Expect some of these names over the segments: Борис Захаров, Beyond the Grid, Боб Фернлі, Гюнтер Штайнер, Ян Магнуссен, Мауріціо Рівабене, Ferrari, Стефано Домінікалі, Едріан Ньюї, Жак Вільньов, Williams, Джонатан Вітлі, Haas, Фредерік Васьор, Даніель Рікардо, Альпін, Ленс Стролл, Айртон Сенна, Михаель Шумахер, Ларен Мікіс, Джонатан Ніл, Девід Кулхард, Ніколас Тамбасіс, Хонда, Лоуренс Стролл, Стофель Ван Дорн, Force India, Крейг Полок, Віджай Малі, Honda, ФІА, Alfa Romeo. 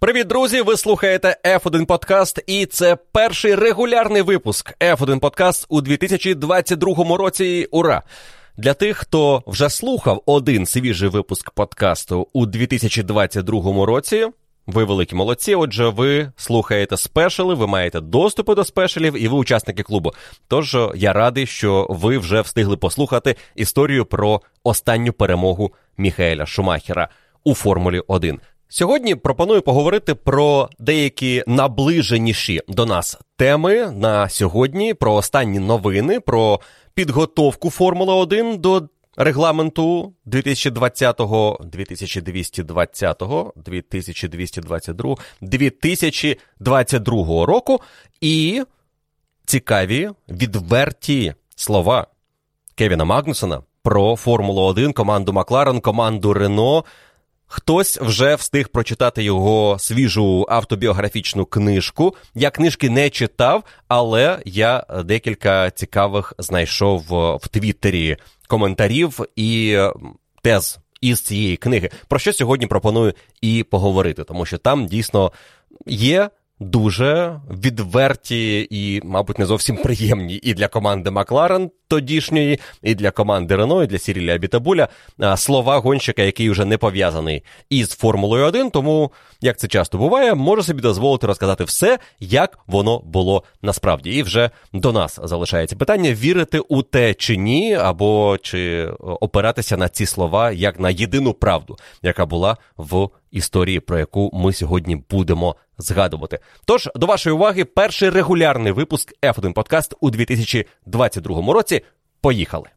Привіт, друзі! Ви слухаєте F1 Podcast, і це перший регулярний випуск F1 Podcast у 2022 році. Ура! Для тих, хто вже слухав один свіжий випуск подкасту у 2022 році, ви великі молодці, отже, ви слухаєте спешали, ви маєте доступи до спешалів і ви учасники клубу. Тож я радий, що ви вже встигли послухати історію про останню перемогу Михаеля Шумахера у Формулі 1. Сьогодні пропоную поговорити про деякі наближеніші до нас теми на сьогодні, про останні новини, про підготовку Формули 1 до регламенту 2022 року і цікаві відверті слова Кевіна Магнуссена про Формулу 1, команду Макларен, команду Рено. Хтось вже встиг прочитати його свіжу автобіографічну книжку. Я книжки не читав, але я декілька цікавих знайшов в Твіттері коментарів і тез із цієї книги, про що сьогодні пропоную і поговорити, тому що там дійсно є дуже відверті і, мабуть, не зовсім приємні і для команди Макларен тодішньої, і для команди Рено, і для Сіріля Абітабуля слова гонщика, який вже не пов'язаний із Формулою 1, тому, як це часто буває, можу собі дозволити розказати все, як воно було насправді. І вже до нас залишається питання, вірити у те чи ні, або чи опиратися на ці слова як на єдину правду, яка була в історії, про яку ми сьогодні будемо згадувати. Тож, до вашої уваги, перший регулярний випуск F1 Podcast у 2022 році. Поїхали!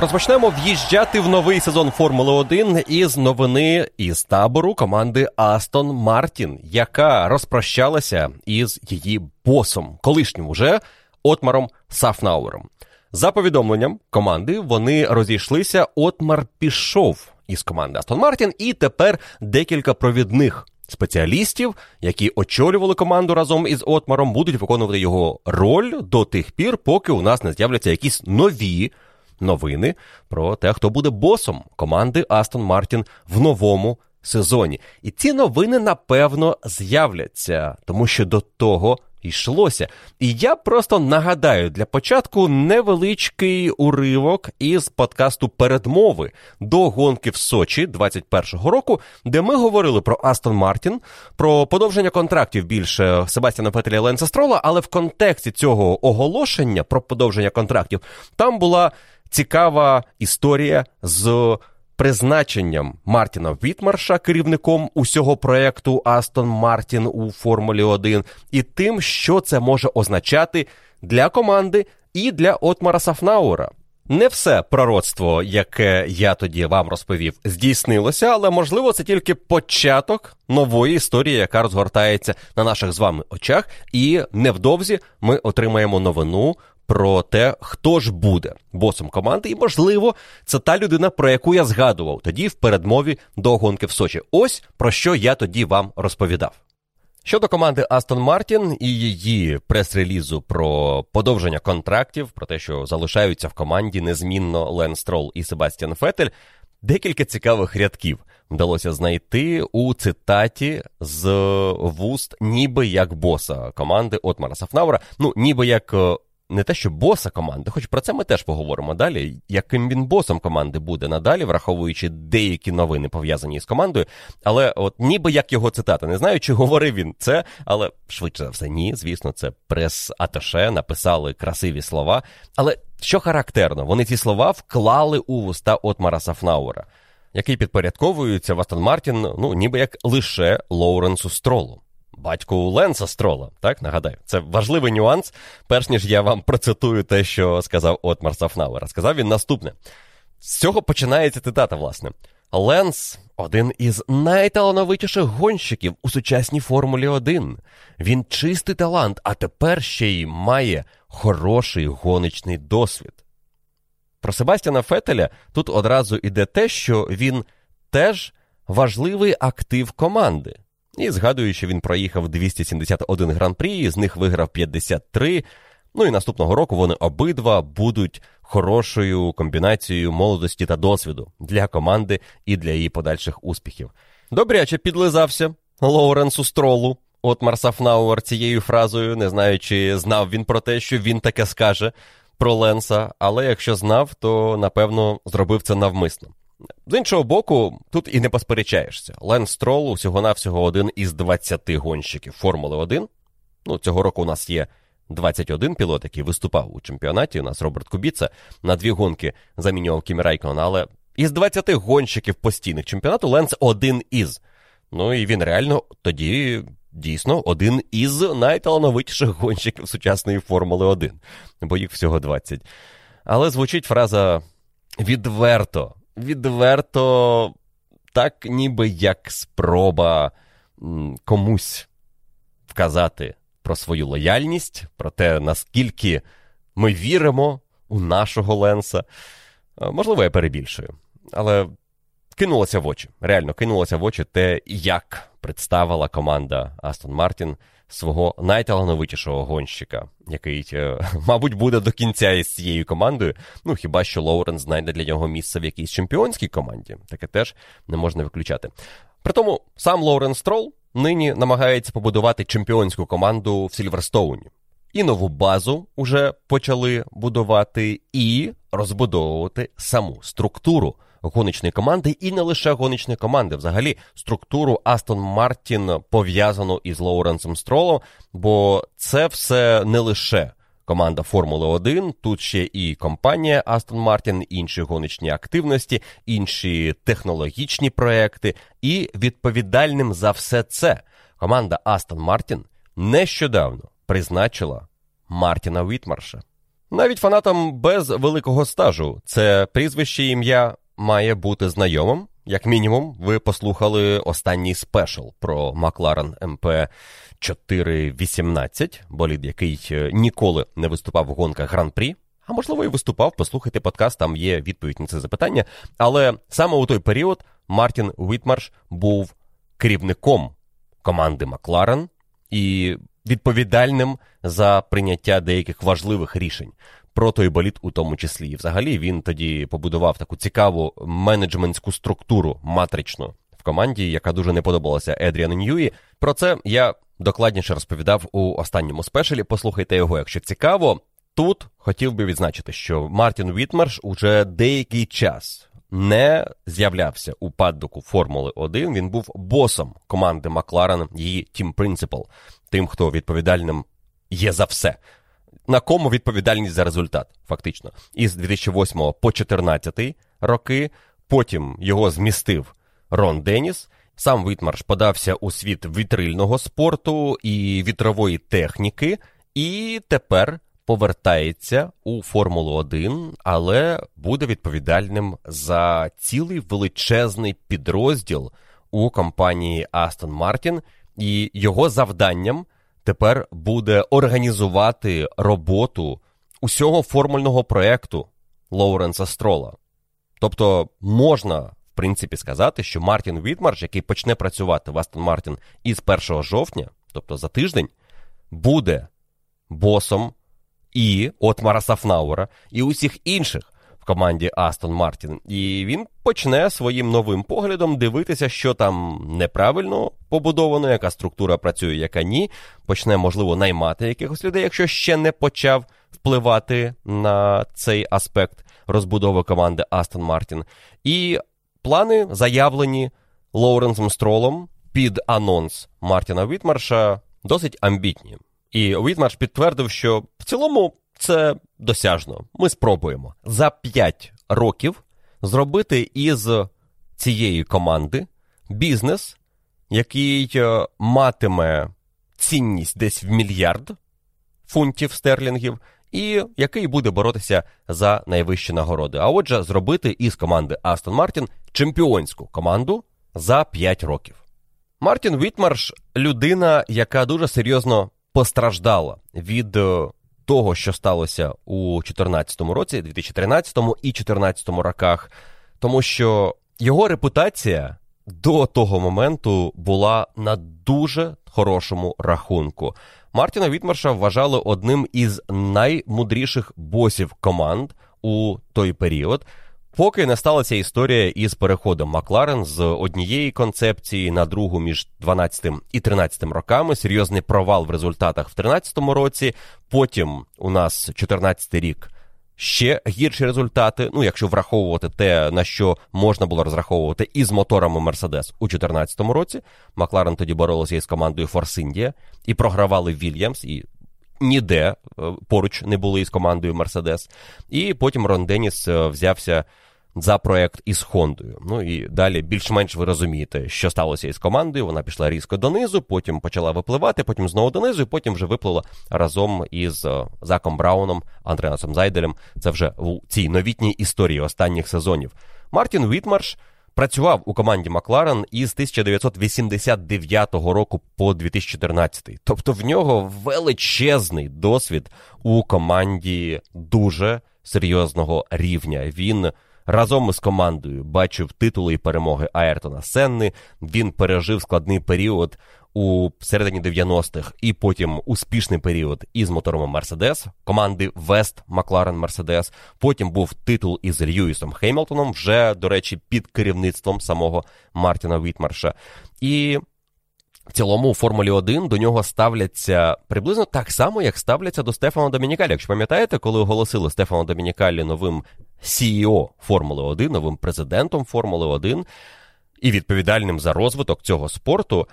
Розпочнемо в'їжджати в новий сезон Формули 1 із новини із табору команди Астон Мартін, яка розпрощалася із її босом, колишнім уже Отмаром Сафнауером. За повідомленням команди, вони розійшлися, Отмар пішов із команди Астон Мартін, і тепер декілька провідних спеціалістів, які очолювали команду разом із Отмаром, будуть виконувати його роль до тих пір, поки у нас не з'являться якісь нові новини про те, хто буде босом команди Астон Мартін в новому сезоні. І ці новини, напевно, з'являться, тому що до того йшлося. І я просто нагадаю для початку невеличкий уривок із подкасту «Передмови» до гонки в Сочі 2021 року, де ми говорили про Астон Мартін, про подовження контрактів більше Себастіана Фетеля і Ленса Стролла, але в контексті цього оголошення про подовження контрактів там була цікава історія з призначенням Мартіна Вітмарша керівником усього проєкту Астон Мартін у Формулі 1 і тим, що це може означати для команди і для Отмара Сафнауера. Не все пророцтво, яке я тоді вам розповів, здійснилося, але, можливо, це тільки початок нової історії, яка розгортається на наших з вами очах, і невдовзі ми отримаємо новину про те, хто ж буде босом команди, і, можливо, це та людина, про яку я згадував тоді в передмові до гонки в Сочі. Ось про що я тоді вам розповідав. Щодо команди Астон Мартін і її прес-релізу про подовження контрактів, про те, що залишаються в команді незмінно Ленс Стролл і Себастіан Фетель, декілька цікавих рядків вдалося знайти у цитаті з вуст ніби як боса команди Отмара Сафнауера, ніби як не те, що боса команди, хоч про це ми теж поговоримо далі, яким він босом команди буде надалі, враховуючи деякі новини, пов'язані з командою, але от ніби як його цитата. Не знаю, чи говорив він це, але швидше за все ні, звісно, це прес-аташе, написали красиві слова, але що характерно, вони ці слова вклали у вуста Отмара Сафнауера, який підпорядковується в Астон Мартін, ніби як лише Лоуренсу Стролу. батьку Ленса Строла, так, нагадаю. Це важливий нюанс, перш ніж я вам процитую те, що сказав Отмар Сафнауер. Сказав він наступне. З цього починається цитата, власне. Ленс – один із найталановитіших гонщиків у сучасній Формулі 1. Він чистий талант, а тепер ще й має хороший гоночний досвід. Про Себастіана Фетеля тут одразу йде те, що він теж важливий актив команди. І згадую, що він проїхав 271 гран-прі, з них виграв 53. Ну і наступного року вони обидва будуть хорошою комбінацією молодості та досвіду для команди і для її подальших успіхів. Добряче підлизався Лоуренсу Стролу Отмар Сафнауер цією фразою, не знаю, чи знав він про те, що він таке скаже про Ленса, але якщо знав, то, напевно, зробив це навмисно. З іншого боку, тут і не посперечаєшся. Ленс Стролл усього-навсього один із 20 гонщиків Формули 1. Ну, цього року у нас є 21 пілот, який виступав у чемпіонаті. У нас Роберт Кубіца на 2 гонки замінював Кімі Райконена, але із 20 гонщиків постійних чемпіонату Ленс один із. Ну і він реально тоді дійсно один із найталановитіших гонщиків сучасної Формули 1. Бо їх всього 20. Але звучить фраза відверто. Відверто, так ніби як спроба комусь вказати про свою лояльність, про те, наскільки ми віримо у нашого Ленса. Можливо, я перебільшую, але кинулося в очі, реально кинулося в очі те, як представила команда Астон Мартін свого найталановитішого гонщика, який, мабуть, буде до кінця із цією командою. Ну, хіба що Лоуренс знайде для нього місце в якійсь чемпіонській команді. Таке теж не можна виключати. Притому сам Лоуренс Стролл нині намагається побудувати чемпіонську команду в Сільверстоуні. І нову базу уже почали будувати і розбудовувати саму структуру гоночної команди, і не лише гоночної команди. Взагалі, структуру Астон Мартін пов'язану із Лоуренсом Стролом, бо це все не лише команда Формули 1, тут ще і компанія Астон Мартін, інші гоночні активності, інші технологічні проекти, і відповідальним за все це команда Астон Мартін нещодавно призначила Мартіна Вітмарша. Навіть фанатам без великого стажу це прізвище і ім'я має бути знайомим. Як мінімум, ви послухали останній спешл про Макларен МП-418, болід, який ніколи не виступав у гонках Гран-прі. А можливо, і виступав, послухайте подкаст, там є відповідь на це запитання. Але саме у той період Мартін Вітмарш був керівником команди Макларен і відповідальним за прийняття деяких важливих рішень про той болід у тому числі. І взагалі він тоді побудував таку цікаву менеджментську структуру матричну в команді, яка дуже не подобалася Едріану Ньюї. Про це я докладніше розповідав у останньому спешелі. Послухайте його, якщо цікаво. Тут хотів би відзначити, що Мартін Вітмарш уже деякий час не з'являвся у паддоку Формули 1. Він був босом команди Макларен, її Team Principal, тим, хто відповідальним є за все. На кому відповідальність за результат, фактично. Із 2008 по 2014 роки, потім його змістив Рон Деніс. Сам Вітмарш подався у світ вітрильного спорту і вітрової техніки, і тепер повертається у Формулу 1, але буде відповідальним за цілий величезний підрозділ у компанії Астон Мартін, і його завданням тепер буде організувати роботу усього формульного проєкту Лоуренса Строла. Тобто можна, в принципі, сказати, що Мартін Вітмарш, який почне працювати в Астон Мартін із 1 жовтня, тобто за тиждень, буде босом і Отмара Сафнауера, і усіх інших в команді Астон Мартін. І він почне своїм новим поглядом дивитися, що там неправильно побудовано, яка структура працює, яка ні. Почне, можливо, наймати якихось людей, якщо ще не почав впливати на цей аспект розбудови команди Астон Мартін. І плани заявлені Лоуренсом Стролом під анонс Мартіна Вітмарша досить амбітні. І Вітмарш підтвердив, що в цілому це досяжно. Ми спробуємо за 5 років зробити із цієї команди бізнес, який матиме цінність десь в 1 мільярд фунтів стерлінгів, і який буде боротися за найвищі нагороди. А отже, зробити із команди Астон Мартін чемпіонську команду за 5 років. Мартін Вітмарш – людина, яка дуже серйозно постраждала від того, що сталося у 2014 році, 2013 і 2014 роках, тому що його репутація до того моменту була на дуже хорошому рахунку. Мартіна Вітмарша вважали одним із наймудріших босів команд у той період, поки не сталася історія із переходом Макларен з однієї концепції на другу між 12 і 13 роками, серйозний провал в результатах в 13 році, потім у нас 14 рік ще гірші результати, ну якщо враховувати те, на що можна було розраховувати із моторами Mercedes у 2014 році. Макларен тоді боролися із командою Force India і програвали Williams, і ніде поруч не були із командою Mercedes. І потім Рон Деніс взявся за проект із Хондою. Ну і далі більш-менш ви розумієте, що сталося із командою. Вона пішла різко донизу, потім почала випливати, потім знову донизу, і потім вже виплила разом із Заком Брауном, Андреасом Зайделем. Це вже в цій новітній історії останніх сезонів. Мартін Вітмарш працював у команді Макларен із 1989 року по 2014. Тобто в нього величезний досвід у команді дуже серйозного рівня. Він разом із командою бачив титули і перемоги Айртона Сенни, він пережив складний період у середині 90-х і потім успішний період із моторами Mercedes, команди West McLaren Mercedes, потім був титул із Льюїсом Хемілтоном, вже, до речі, під керівництвом самого Мартіна Вітмарша. І в цілому у Формулі 1 до нього ставляться приблизно так само, як ставляться до Стефано Домінікалі. Якщо пам'ятаєте, коли оголосили Стефано Домінікалі новим CEO Формули 1, новим президентом Формули 1 і відповідальним за розвиток цього спорту,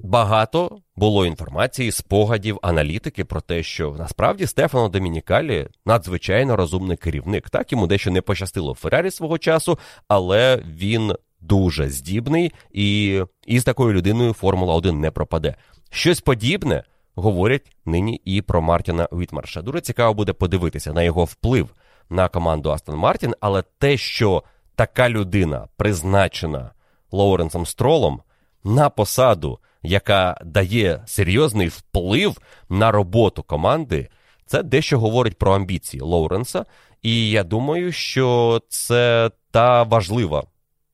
багато було інформації, спогадів, аналітики про те, що насправді Стефано Домінікалі надзвичайно розумний керівник. Так, йому дещо не пощастило в Феррарі свого часу, але він дуже здібний, і з такою людиною Формула-1 не пропаде. Щось подібне говорять нині і про Мартіна Вітмарша. Дуже цікаво буде подивитися на його вплив на команду Астон Мартін, але те, що така людина призначена Лоуренсом Стролом на посаду, яка дає серйозний вплив на роботу команди, це дещо говорить про амбіції Лоуренса, і я думаю, що це та важлива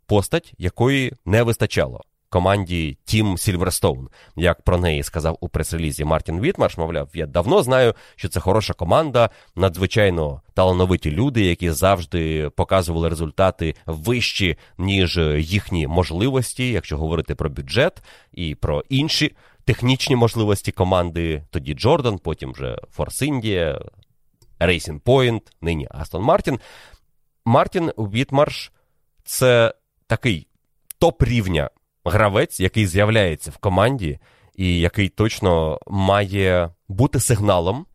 постать, якої не вистачало команді Тім Сільверстоун. Як про неї сказав у прес-релізі Мартін Вітмарш, мовляв, я давно знаю, що це хороша команда, надзвичайно талановиті люди, які завжди показували результати вищі, ніж їхні можливості, якщо говорити про бюджет і про інші технічні можливості команди, тоді Jordan, потім вже Force India, Racing Point, нині Астон Мартін. Мартін Вітмарш – це такий топ-рівня гравець, який з'являється в команді і який точно має бути сигналом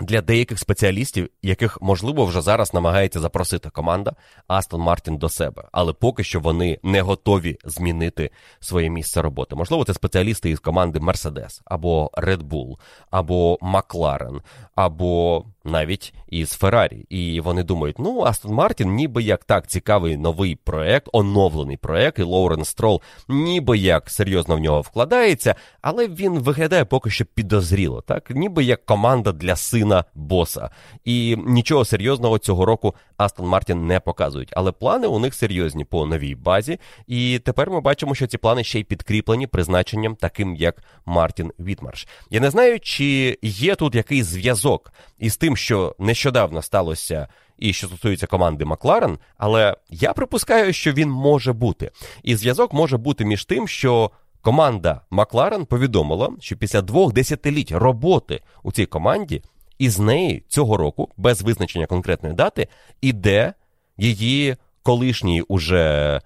для деяких спеціалістів, яких, можливо, вже зараз намагається запросити команда Астон Мартін до себе. Але поки що вони не готові змінити своє місце роботи. Можливо, це спеціалісти із команди Mercedes, або Red Bull, або McLaren, або навіть із Ferrari. І вони думають, ну, Астон Мартін ніби як так цікавий новий проект, оновлений проект, і Лоуренс Стролл ніби як серйозно в нього вкладається, але він виглядає поки що підозріло, так? Ніби як команда для сина боса. І нічого серйозного цього року Астон Мартін не показують. Але плани у них серйозні по новій базі, і тепер ми бачимо, що ці плани ще й підкріплені призначенням таким, як Мартін Вітмарш. Я не знаю, чи є тут якийсь зв'язок із тим, що нещодавно сталося і що стосується команди Макларен, але я припускаю, що він може бути. І зв'язок може бути між тим, що команда Макларен повідомила, що після 2 десятиліть роботи у цій команді із неї цього року, без визначення конкретної дати, іде її колишній уже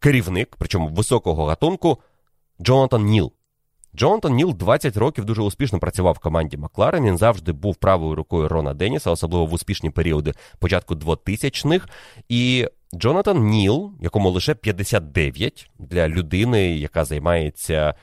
керівник, причому високого гатунку, Джонатан Ніл. Джонатан Ніл 20 років дуже успішно працював в команді Макларен, він завжди був правою рукою Рона Деніса, особливо в успішні періоди початку 2000-х. І Джонатан Ніл, якому лише 59, для людини, яка займається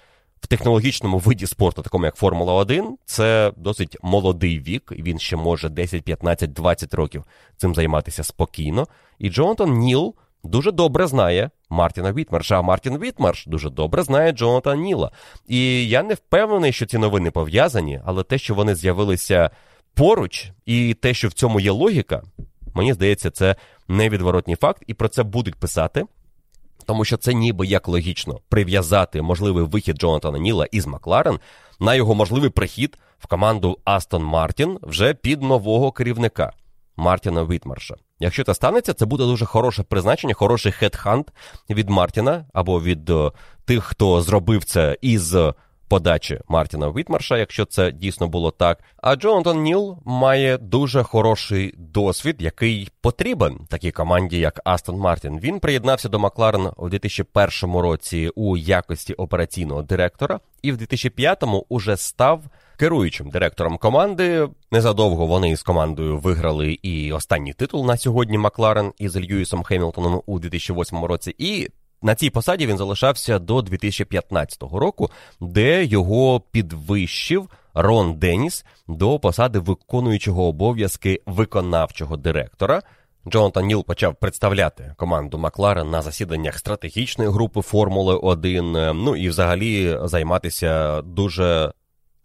в технологічному виді спорту, такому як Формула-1, це досить молодий вік, він ще може 10, 15, 20 років цим займатися спокійно. І Джонатан Ніл дуже добре знає Мартіна Вітмарша, а Мартін Вітмарш дуже добре знає Джонатана Ніла. І я не впевнений, що ці новини пов'язані, але те, що вони з'явилися поруч, і те, що в цьому є логіка, мені здається, це невідворотній факт, і про це будуть писати, тому що це ніби як логічно прив'язати можливий вихід Джонатана Ніла із Макларен на його можливий прихід в команду Астон Мартін вже під нового керівника Мартіна Вітмарша. Якщо це станеться, це буде дуже хороше призначення, хороший хедхант від Мартіна або від тих, хто зробив це із подачі Мартіна Вітмарша, якщо це дійсно було так. А Джонатан Ніл має дуже хороший досвід, який потрібен такій команді, як Астон Мартін. Він приєднався до Макларен у 2001 році у якості операційного директора і в 2005-му уже став керуючим директором команди. Незадовго вони із командою виграли і останній титул на сьогодні Макларен із Льюїсом Хемілтоном у 2008 році. І на цій посаді він залишався до 2015 року, де його підвищив Рон Деніс до посади виконуючого обов'язки виконавчого директора. Джонатан Ніл почав представляти команду Макларен на засіданнях стратегічної групи Формули-1, ну і взагалі займатися дуже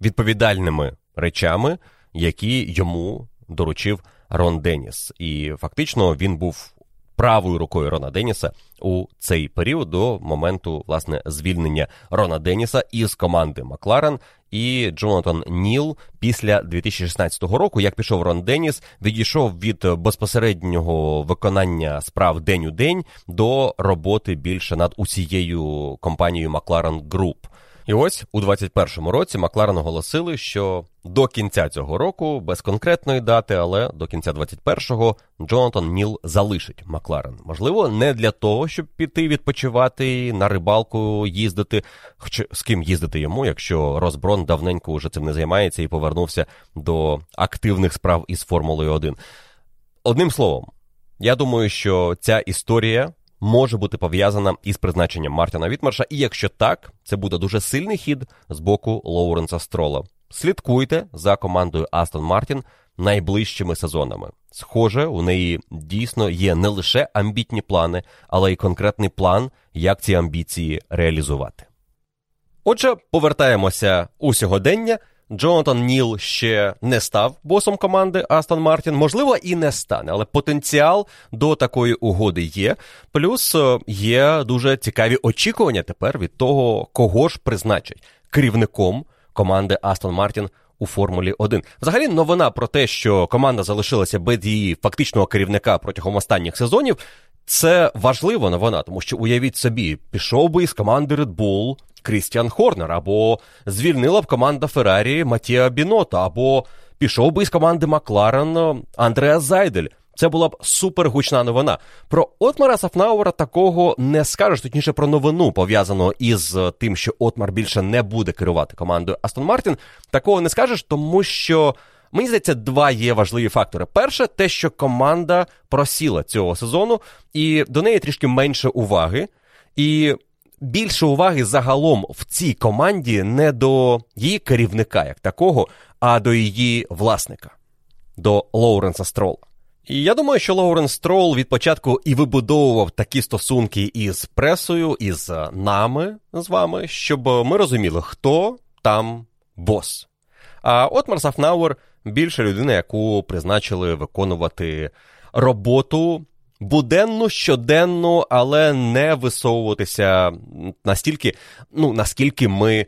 відповідальними речами, які йому доручив Рон Деніс. І фактично він був правою рукою Рона Деніса у цей період до моменту, власне, звільнення Рона Деніса із команди Макларен. І Джонатан Ніл після 2016 року, як пішов Рон Деніс, відійшов від безпосереднього виконання справ день у день до роботи більше над усією компанією Макларен Груп. І ось у 2021 році Макларен оголосили, що до кінця цього року, без конкретної дати, але до кінця 2021-го Джонатан Ніл залишить Макларен. Можливо, не для того, щоб піти відпочивати, на рибалку їздити. Хоч з ким їздити йому, якщо Рос Брон давненько вже цим не займається і повернувся до активних справ із Формулою 1. Одним словом, я думаю, що ця історія може бути пов'язана із призначенням Мартіна Вітмарша, і якщо так, це буде дуже сильний хід з боку Лоуренса Строла. Слідкуйте за командою Астон Мартін найближчими сезонами. Схоже, у неї дійсно є не лише амбітні плани, але й конкретний план, як ці амбіції реалізувати. Отже, повертаємося у сьогодення. Джонатан Ніл ще не став босом команди Астон Мартін. Можливо, і не стане, але потенціал до такої угоди є. Плюс є дуже цікаві очікування тепер від того, кого ж призначать керівником команди Астон Мартін у Формулі 1. Взагалі, новина про те, що команда залишилася без її фактичного керівника протягом останніх сезонів, це важлива новина, тому що, уявіть собі, пішов би із команди Red Bull Крістіан Хорнер, або звільнила б команда Феррарі Матіа Біното, або пішов би із команди Макларен Андреас Зайдель. Це була б супергучна новина. Про Отмара Сафнауера такого не скажеш, точніше про новину, пов'язану із тим, що Отмар більше не буде керувати командою Астон Мартін. Такого не скажеш, тому що, мені здається, два є важливі фактори. Перше, те, що команда просіла цього сезону, і до неї трішки менше уваги, і більше уваги загалом в цій команді не до її керівника як такого, а до її власника, до Лоуренса Стролла. І я думаю, що Лоуренс Стролл від початку і вибудовував такі стосунки із пресою, із нами, з вами, щоб ми розуміли, хто там бос. А Отмар Сафнауер більше людина, яку призначили виконувати роботу буденну, щоденну, але не висовуватися настільки, наскільки ми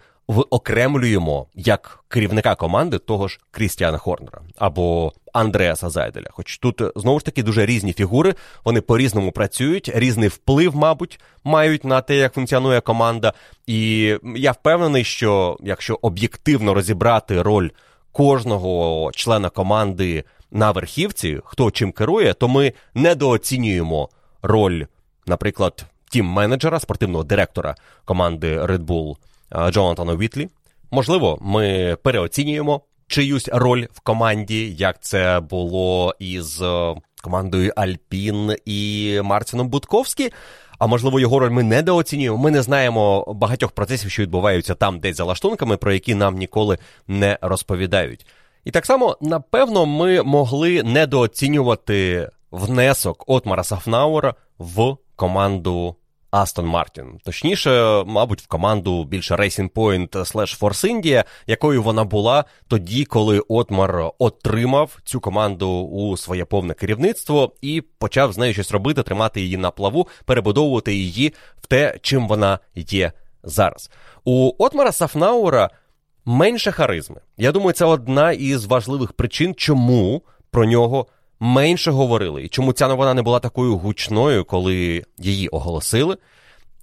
окремлюємо як керівника команди того ж Крістіана Хорнера або Андреаса Зайделя. Хоч тут, знову ж таки, дуже різні фігури, вони по-різному працюють, різний вплив, мабуть, мають на те, як функціонує команда. І я впевнений, що якщо об'єктивно розібрати роль кожного члена команди на верхівці, хто чим керує, то ми недооцінюємо роль, наприклад, тім-менеджера, спортивного директора команди Red Bull Джонатана Вітлі. Можливо, ми переоцінюємо чиюсь роль в команді, як це було із командою Альпін і Мартіном Будковські, а можливо його роль ми недооцінюємо. Ми не знаємо багатьох процесів, що відбуваються там десь за лаштунками, про які нам ніколи не розповідають. І так само, напевно, ми могли недооцінювати внесок Отмара Сафнауера в команду Астон Мартін. Точніше, мабуть, в команду більше Racing Point / Force India, якою вона була тоді, коли Отмар отримав цю команду у своє повне керівництво і почав з нею щось робити, тримати її на плаву, перебудовувати її в те, чим вона є зараз. У Отмара Сафнауера менше харизми. Я думаю, це одна із важливих причин, чому про нього менше говорили. І чому ця новина не була такою гучною, коли її оголосили.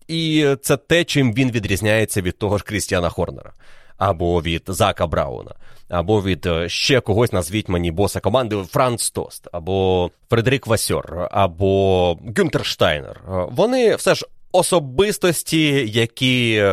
І це те, чим він відрізняється від того ж Крістіана Хорнера. Або від Зака Брауна. Або від ще когось, назвіть мені, боса команди Франц Тост. Або Фредерік Васьор. Або Гюнтер Штайнер. Вони все ж особистості, які,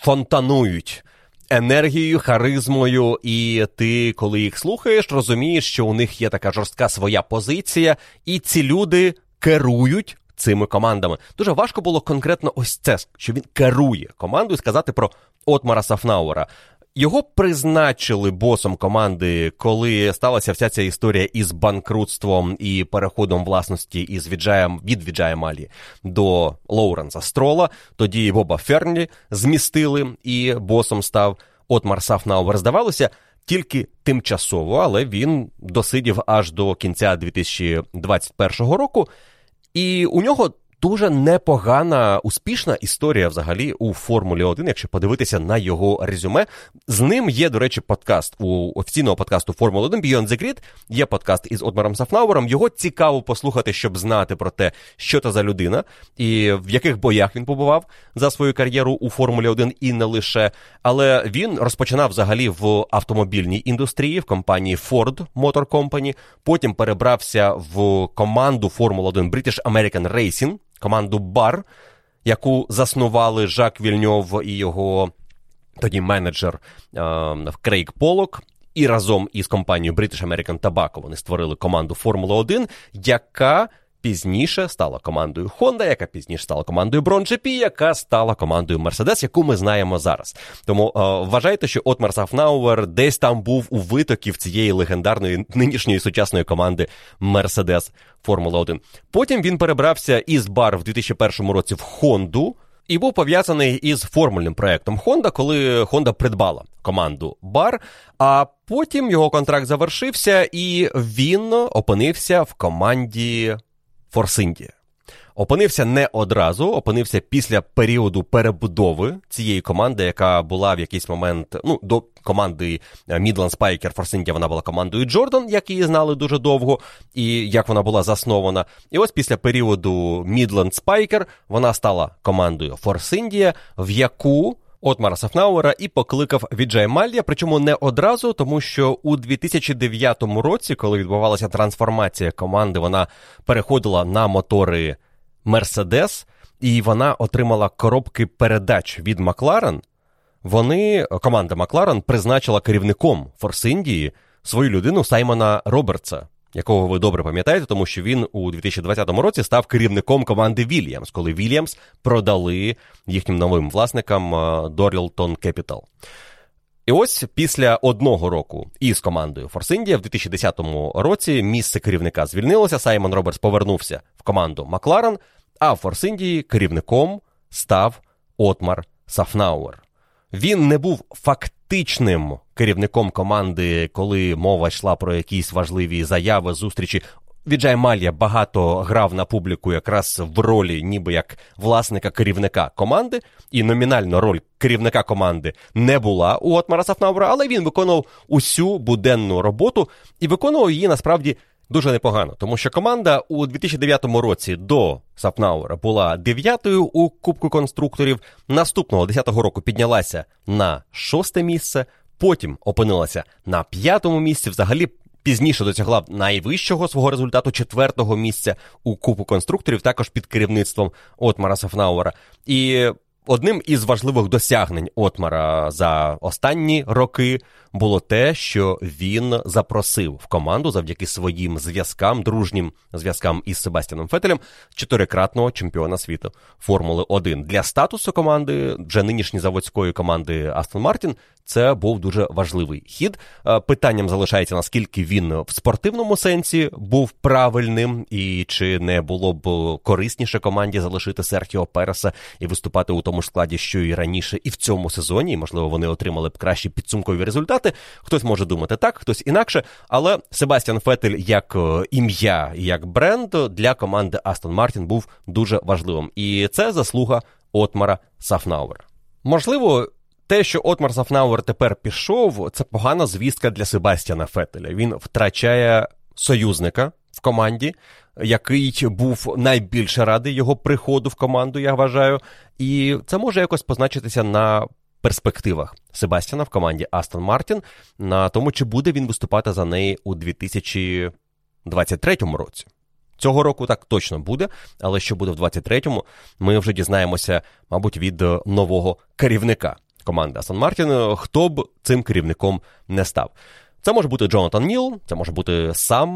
фонтанують енергією, харизмою, і ти, коли їх слухаєш, розумієш, що у них є така жорстка своя позиція, і ці люди керують цими командами. Дуже важко було конкретно ось це, що він керує командою, сказати про Отмара Сафнауера. Його призначили босом команди, коли сталася вся ця історія із банкрутством і переходом власності із від Віджая Малі до Лоуренса Строла. Тоді Боба Фернлі змістили, і босом став Отмар Сафнауер. Здавалося, тільки тимчасово, але він досидів аж до кінця 2021 року. І у нього дуже непогана, успішна історія взагалі у Формулі 1, якщо подивитися на його резюме. З ним є, до речі, подкаст у офіційного подкасту Формули 1 Beyond the Grid. Є подкаст із Отмаром Сафнауером. Його цікаво послухати, щоб знати про те, що це за людина і в яких боях він побував за свою кар'єру у Формулі 1 і не лише. Але він розпочинав взагалі в автомобільній індустрії, в компанії Ford Motor Company. Потім перебрався в команду Формула 1 British American Racing, команду «Бар», яку заснували Жак Вільньов і його тоді менеджер Крейг Полок. І разом із компанією British American Tobacco вони створили команду «Формула-1», яка пізніше стала командою Honda, яка пізніше стала командою Brawn GP, яка стала командою Mercedes, яку ми знаємо зараз. Тому вважайте, що Отмар Сафнауер десь там був у витоків цієї легендарної нинішньої сучасної команди Mercedes Формула-1. Потім він перебрався із Бар в 2001 році в Хонду і був пов'язаний із формульним проєктом Honda, коли Honda придбала команду Бар, а потім його контракт завершився і він опинився в команді Force India. Опинився не одразу, опинився після періоду перебудови цієї команди, яка була в якийсь момент, до команди Midland Spiker Force India вона була командою Jordan, як її знали дуже довго, і як вона була заснована. І ось після періоду Midland Spiker вона стала командою Force India, в яку Отмара Сафнауера і покликав Віджай Малі, причому не одразу, тому що у 2009 році, коли відбувалася трансформація команди, вона переходила на мотори Mercedes, і вона отримала коробки передач від Макларен. Команда Макларен призначила керівником Force India свою людину Саймона Робертса, якого ви добре пам'ятаєте, тому що він у 2020 році став керівником команди Williams, коли Williams продали їхнім новим власникам Doralton Capital. І ось після одного року із командою Force India в 2010 році місце керівника звільнилося, Саймон Робертс повернувся в команду McLaren, а в Force India керівником став Отмар Сафнауер. Він не був фактичним керівником команди, коли мова йшла про якісь важливі заяви, зустрічі. Віджай Малі багато грав на публіку якраз в ролі ніби як власника-керівника команди, і номінально роль керівника команди не була у Отмара Сафнауера, але він виконував усю буденну роботу і виконував її насправді дуже непогано, тому що команда у 2009 році до Сафнауера була 9-ю у Кубку конструкторів, наступного 10-го року піднялася на 6-те місце, потім опинилася на 5-му місці, взагалі пізніше досягла найвищого свого результату 4-го місця у Кубку конструкторів, також під керівництвом Отмара Сафнауера. І Одним із важливих досягнень Отмара за останні роки було те, що він запросив в команду завдяки своїм зв'язкам, дружнім зв'язкам із Себастіаном Фетелем, чотирикратного чемпіона світу Формули 1. Для статусу команди, вже нинішньої заводської команди Астон Мартін, це був дуже важливий хід. Питанням залишається, наскільки він в спортивному сенсі був правильним, і чи не було б корисніше команді залишити Серхіо Переса і виступати у тому ж складі, що і раніше, і в цьому сезоні, і, можливо, вони отримали б кращі підсумкові результати. Хтось може думати так, хтось інакше, але Себастіан Фетель як ім'я, як бренд для команди Астон Мартін був дуже важливим. І це заслуга Отмара Сафнауера. Можливо, те, що Отмар Сафнауер тепер пішов, це погана звістка для Себастіана Фетеля. Він втрачає союзника в команді, який був найбільше радий його приходу в команду, я вважаю. І це може якось позначитися на перспективах Себастіана в команді Астон Мартін, на тому, чи буде він виступати за неї у 2023 році. Цього року так точно буде, але що буде в 2023-му, ми вже дізнаємося, мабуть, від нового керівника команди Астон Мартін, хто б цим керівником не став. Це може бути Джонатан Ніл, це може бути сам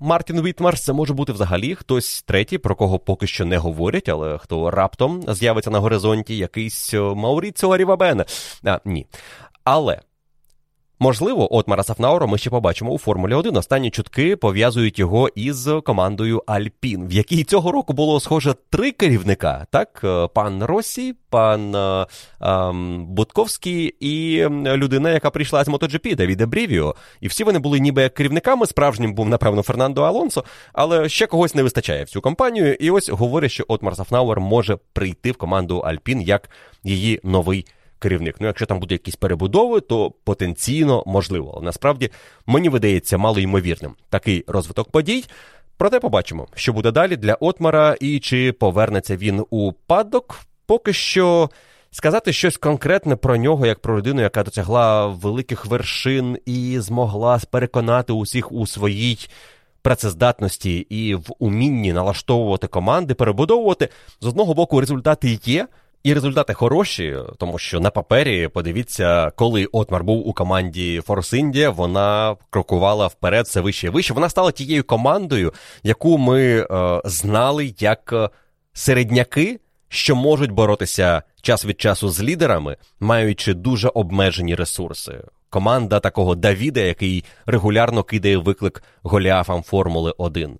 Мартін Вітмарш, це може бути взагалі хтось третій, про кого поки що не говорять, але хто раптом з'явиться на горизонті, якийсь Мауріціо Рівабене. Ні. Але, можливо, Отмара Сафнауера ми ще побачимо у Формулі 1. Останні чутки пов'язують його із командою Альпін, в якій цього року було, схоже, три керівника. Так, пан Росі, пан Бутковський і людина, яка прийшла з MotoGP, Давіде Брівіо. І всі вони були ніби як керівниками, справжнім був, напевно, Фернандо Алонсо, але ще когось не вистачає в цю компанію. І ось говорять, що Отмар Сафнауер може прийти в команду Альпін як її новий керівник. Ну, якщо там будуть якісь перебудови, то потенційно можливо. Але насправді, мені видається малоймовірним такий розвиток подій. Проте побачимо, що буде далі для Отмара і чи повернеться він у паддок. Поки що сказати щось конкретне про нього, як про людину, яка досягла великих вершин і змогла переконати усіх у своїй працездатності і в умінні налаштовувати команди, перебудовувати. З одного боку, результати є, і результати хороші, тому що на папері, подивіться, коли Отмар був у команді Force India, вона крокувала вперед все вище і вище. Вона стала тією командою, яку ми знали як середняки, що можуть боротися час від часу з лідерами, маючи дуже обмежені ресурси. Команда такого Давіда, який регулярно кидає виклик Голіафам Формули 1.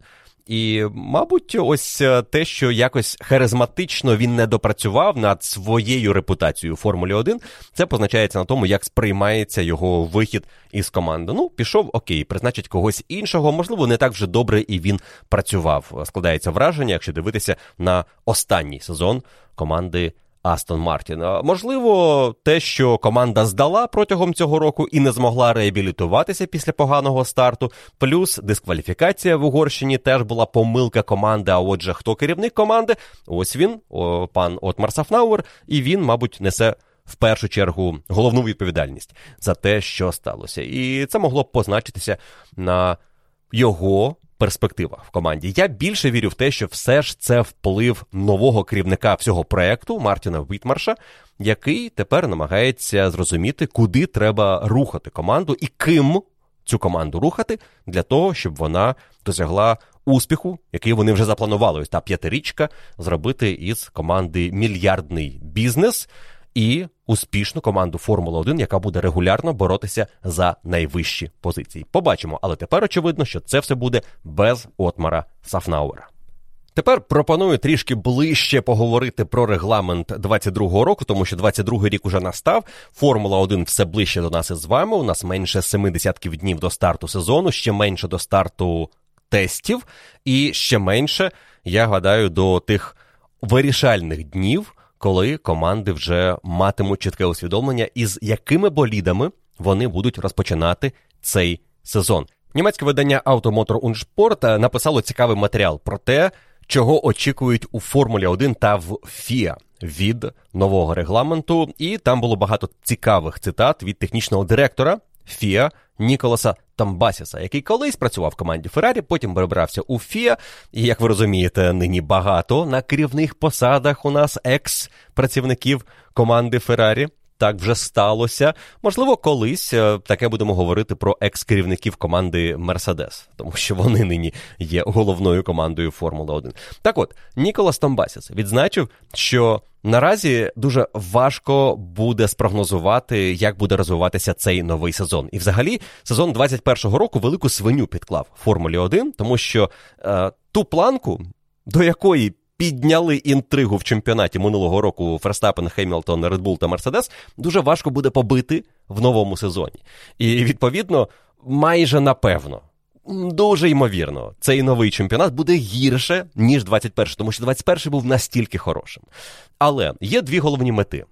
І, мабуть, ось те, що якось харизматично він не допрацював над своєю репутацією у Формулі 1, це позначається на тому, як сприймається його вихід із команди. Ну, пішов, окей, призначить когось іншого, можливо, не так вже добре і він працював. Складається враження, якщо дивитися на останній сезон команди Астон Мартін. Можливо, те, що команда здала протягом цього року і не змогла реабілітуватися після поганого старту, плюс дискваліфікація в Угорщині теж була помилка команди, а отже, хто керівник команди? Ось він, пан Отмар Сафнауер, і він, мабуть, несе в першу чергу головну відповідальність за те, що сталося. І це могло б позначитися на його перспектива в команді. Я більше вірю в те, що все ж це вплив нового керівника всього проєкту, Мартіна Вітмарша, який тепер намагається зрозуміти, куди треба рухати команду і ким цю команду рухати для того, щоб вона досягла успіху, який вони вже запланували. Ось та п'ятирічка зробити із команди мільярдний бізнес і успішну команду Формула-1, яка буде регулярно боротися за найвищі позиції. Побачимо, але тепер очевидно, що це все буде без Отмара Сафнауера. Тепер пропоную трішки ближче поговорити про регламент 22-го року, тому що 22-й рік уже настав, Формула-1 все ближче до нас із вами, у нас менше 70 днів до старту сезону, ще менше до старту тестів, і ще менше, я гадаю, до тих вирішальних днів, коли команди вже матимуть чітке усвідомлення, із якими болідами вони будуть розпочинати цей сезон. Німецьке видання «Automotor und Sport» написало цікавий матеріал про те, чого очікують у Формулі 1 та в ФІА від нового регламенту. І там було багато цікавих цитат від технічного директора ФІА Ніколаса Тамбасіса, який колись працював в команді Феррарі, потім перебрався у ФІА, і, як ви розумієте, нині багато на керівних посадах у нас екс-працівників команди Феррарі. Так вже сталося. Можливо, колись таке будемо говорити про екс-керівників команди Mercedes, тому що вони нині є головною командою Формули 1. Так от, Ніколас Тамбасіс відзначив, що наразі дуже важко буде спрогнозувати, як буде розвиватися цей новий сезон. І взагалі, сезон 21-го року велику свиню підклав Формулі 1, тому що ту планку, до якої підняли інтригу в чемпіонаті минулого року Ферстапен, Хемілтон, Red Bull та Мерседес, дуже важко буде побити в новому сезоні. І, відповідно, майже напевно, дуже ймовірно, цей новий чемпіонат буде гірше, ніж 21-й, тому що 21-й був настільки хорошим. Але є дві головні мети,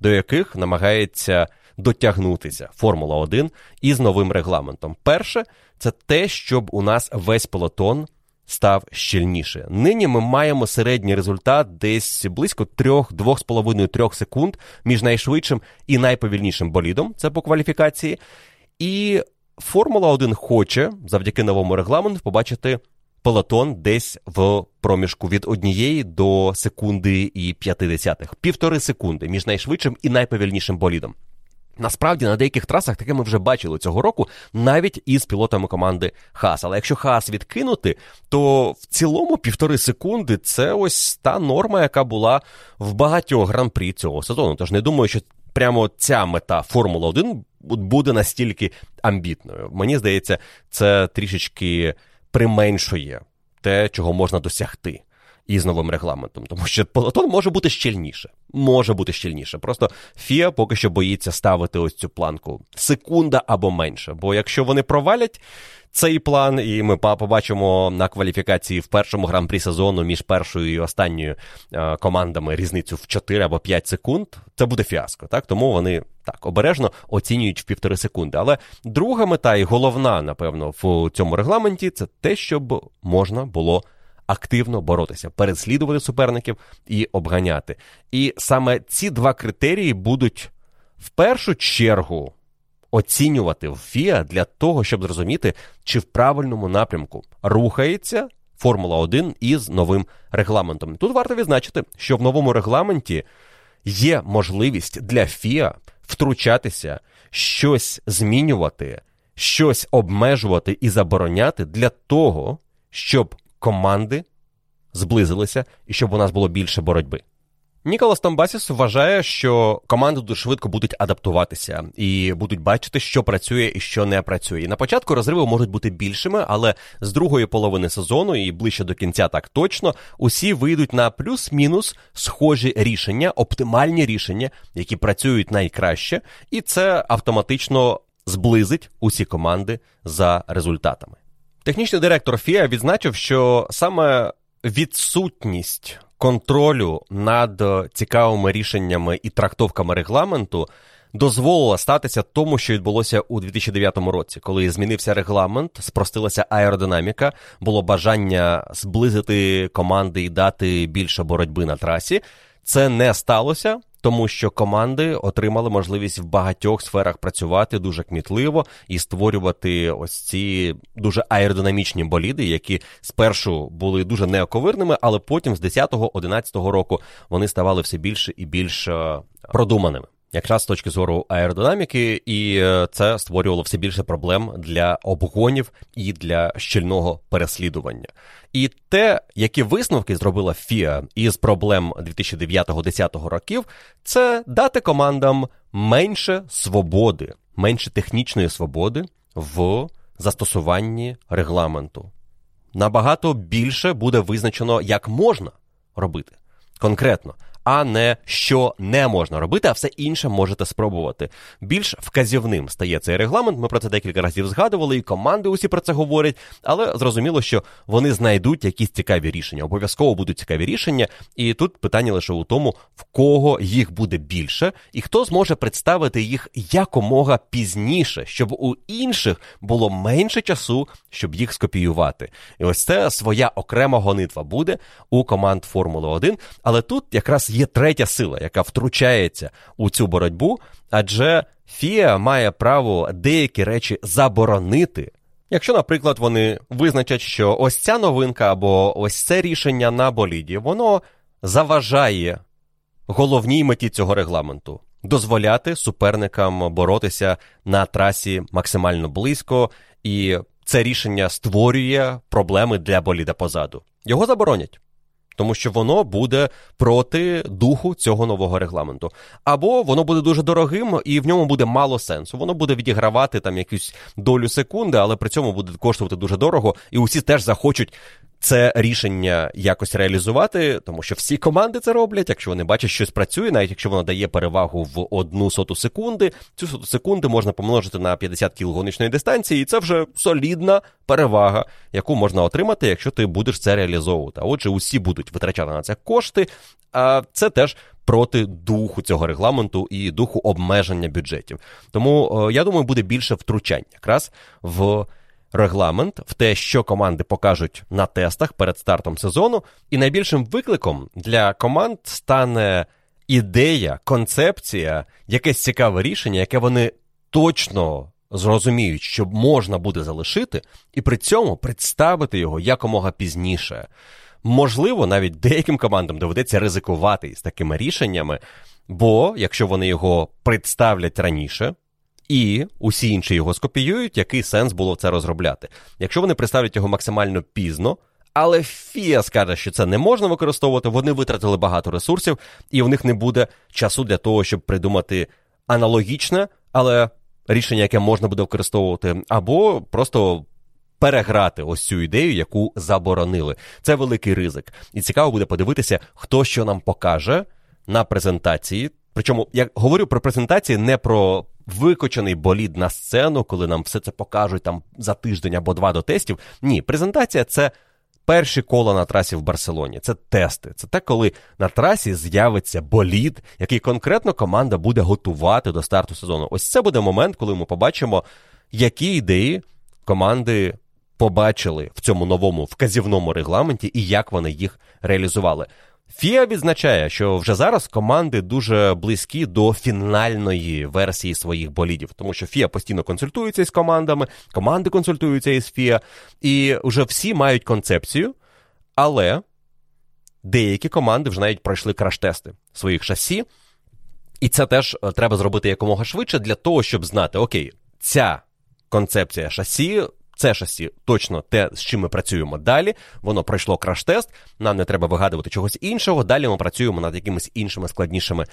до яких намагається дотягнутися Формула-1 із новим регламентом. Перше – це те, щоб у нас весь пелотон став щільніше. Нині ми маємо середній результат десь близько 2,5-3 секунд між найшвидшим і найповільнішим болідом, це по кваліфікації. І Формула-1 хоче, завдяки новому регламенту, побачити пелотон десь в проміжку від 1 до секунди і 0,5. 1,5 секунди між найшвидшим і найповільнішим болідом. Насправді, на деяких трасах таке ми вже бачили цього року, навіть із пілотами команди Haas. Але якщо Haas відкинути, то в цілому 1,5 секунди – це ось та норма, яка була в багатьох гран-прі цього сезону. Тож не думаю, що прямо ця мета Формула-1 буде настільки амбітною. Мені здається, це трішечки применшує те, чого можна досягти із новим регламентом, тому що пелотон може бути щільніше. Просто ФІА поки що боїться ставити ось цю планку. Секунда або менше. Бо якщо вони провалять цей план, і ми побачимо на кваліфікації в першому гран-прі сезону між першою і останньою командами різницю в 4 або 5 секунд, це буде фіаско, так? Тому вони так обережно оцінюють в 1,5 секунди. Але друга мета і головна, напевно, в цьому регламенті, це те, щоб можна було активно боротися, переслідувати суперників і обганяти. І саме ці два критерії будуть в першу чергу оцінювати в ФІА для того, щоб зрозуміти, чи в правильному напрямку рухається Формула-1 із новим регламентом. Тут варто відзначити, що в новому регламенті є можливість для ФІА втручатися, щось змінювати, щось обмежувати і забороняти для того, щоб команди зблизилися, і щоб у нас було більше боротьби. Ніколас Тамбасіс вважає, що команди дуже швидко будуть адаптуватися і будуть бачити, що працює і що не працює. І на початку розриви можуть бути більшими, але з другої половини сезону і ближче до кінця так точно усі вийдуть на плюс-мінус схожі рішення, оптимальні рішення, які працюють найкраще, і це автоматично зблизить усі команди за результатами. Технічний директор ФІА відзначив, що саме відсутність контролю над цікавими рішеннями і трактовками регламенту дозволила статися тому, що відбулося у 2009 році, коли змінився регламент, спростилася аеродинаміка, було бажання зблизити команди і дати більше боротьби на трасі. Це не сталося, тому що команди отримали можливість в багатьох сферах працювати дуже кмітливо і створювати ось ці дуже аеродинамічні боліди, які спершу були дуже неоковирними, але потім з 10-11 року вони ставали все більше і більш продуманими. Якраз з точки зору аеродинаміки, і це створювало все більше проблем для обгонів і для щільного переслідування. І те, які висновки зробила ФІА із проблем 2009-10 років, це дати командам менше свободи, менше технічної свободи в застосуванні регламенту. Набагато більше буде визначено, як можна робити конкретно, а не що не можна робити, а все інше можете спробувати. Більш вказівним стає цей регламент, ми про це декілька разів згадували, і команди усі про це говорять, але зрозуміло, що вони знайдуть якісь цікаві рішення, обов'язково будуть цікаві рішення, і тут питання лише у тому, в кого їх буде більше, і хто зможе представити їх якомога пізніше, щоб у інших було менше часу, щоб їх скопіювати. І ось це своя окрема гонитва буде у команд Формули 1, але тут якраз є третя сила, яка втручається у цю боротьбу, адже ФІА має право деякі речі заборонити. Якщо, наприклад, вони визначать, що ось ця новинка або ось це рішення на боліді, воно заважає головній меті цього регламенту – дозволяти суперникам боротися на трасі максимально близько, і це рішення створює проблеми для боліда позаду. Його заборонять, тому що воно буде проти духу цього нового регламенту. Або воно буде дуже дорогим, і в ньому буде мало сенсу. Воно буде відігравати там якусь долю секунди, але при цьому буде коштувати дуже дорого, і усі теж захочуть це рішення якось реалізувати, тому що всі команди це роблять, якщо вони бачать, щось працює, навіть якщо воно дає перевагу в 0,01 секунди, цю 0,01 секунди можна помножити на 50 кіл гоночної дистанції, і це вже солідна перевага, яку можна отримати, якщо ти будеш це реалізовувати. А отже, усі будуть витрачати на це кошти, а це теж проти духу цього регламенту і духу обмеження бюджетів. Тому, я думаю, буде більше втручань якраз в регламент, в те, що команди покажуть на тестах перед стартом сезону. І найбільшим викликом для команд стане ідея, концепція, якесь цікаве рішення, яке вони точно зрозуміють, що можна буде залишити, і при цьому представити його якомога пізніше. Можливо, навіть деяким командам доведеться ризикувати із такими рішеннями, бо якщо вони його представлять раніше, і усі інші його скопіюють, який сенс було це розробляти. Якщо вони представлять його максимально пізно, але ФІА скаже, що це не можна використовувати, вони витратили багато ресурсів, і в них не буде часу для того, щоб придумати аналогічне, але рішення, яке можна буде використовувати, або просто переграти ось цю ідею, яку заборонили. Це великий ризик. І цікаво буде подивитися, хто що нам покаже на презентації. Причому, я говорю про презентації, не про викочений болід на сцену, коли нам все це покажуть там за тиждень або два до тестів. Ні, презентація – це перші кола на трасі в Барселоні. Це тести. Це те, коли на трасі з'явиться болід, який конкретно команда буде готувати до старту сезону. Ось це буде момент, коли ми побачимо, які ідеї команди побачили в цьому новому вказівному регламенті і як вони їх реалізували. ФІА відзначає, що вже зараз команди дуже близькі до фінальної версії своїх болідів, тому що ФІА постійно консультується із командами, команди консультуються із ФІА, і вже всі мають концепцію, але деякі команди вже навіть пройшли краш-тести своїх шасі, і це теж треба зробити якомога швидше для того, щоб знати, окей, ця концепція шасі, це шасі точно те, з чим ми працюємо далі, воно пройшло краш-тест, нам не треба вигадувати чогось іншого, далі ми працюємо над якимись іншими складнішими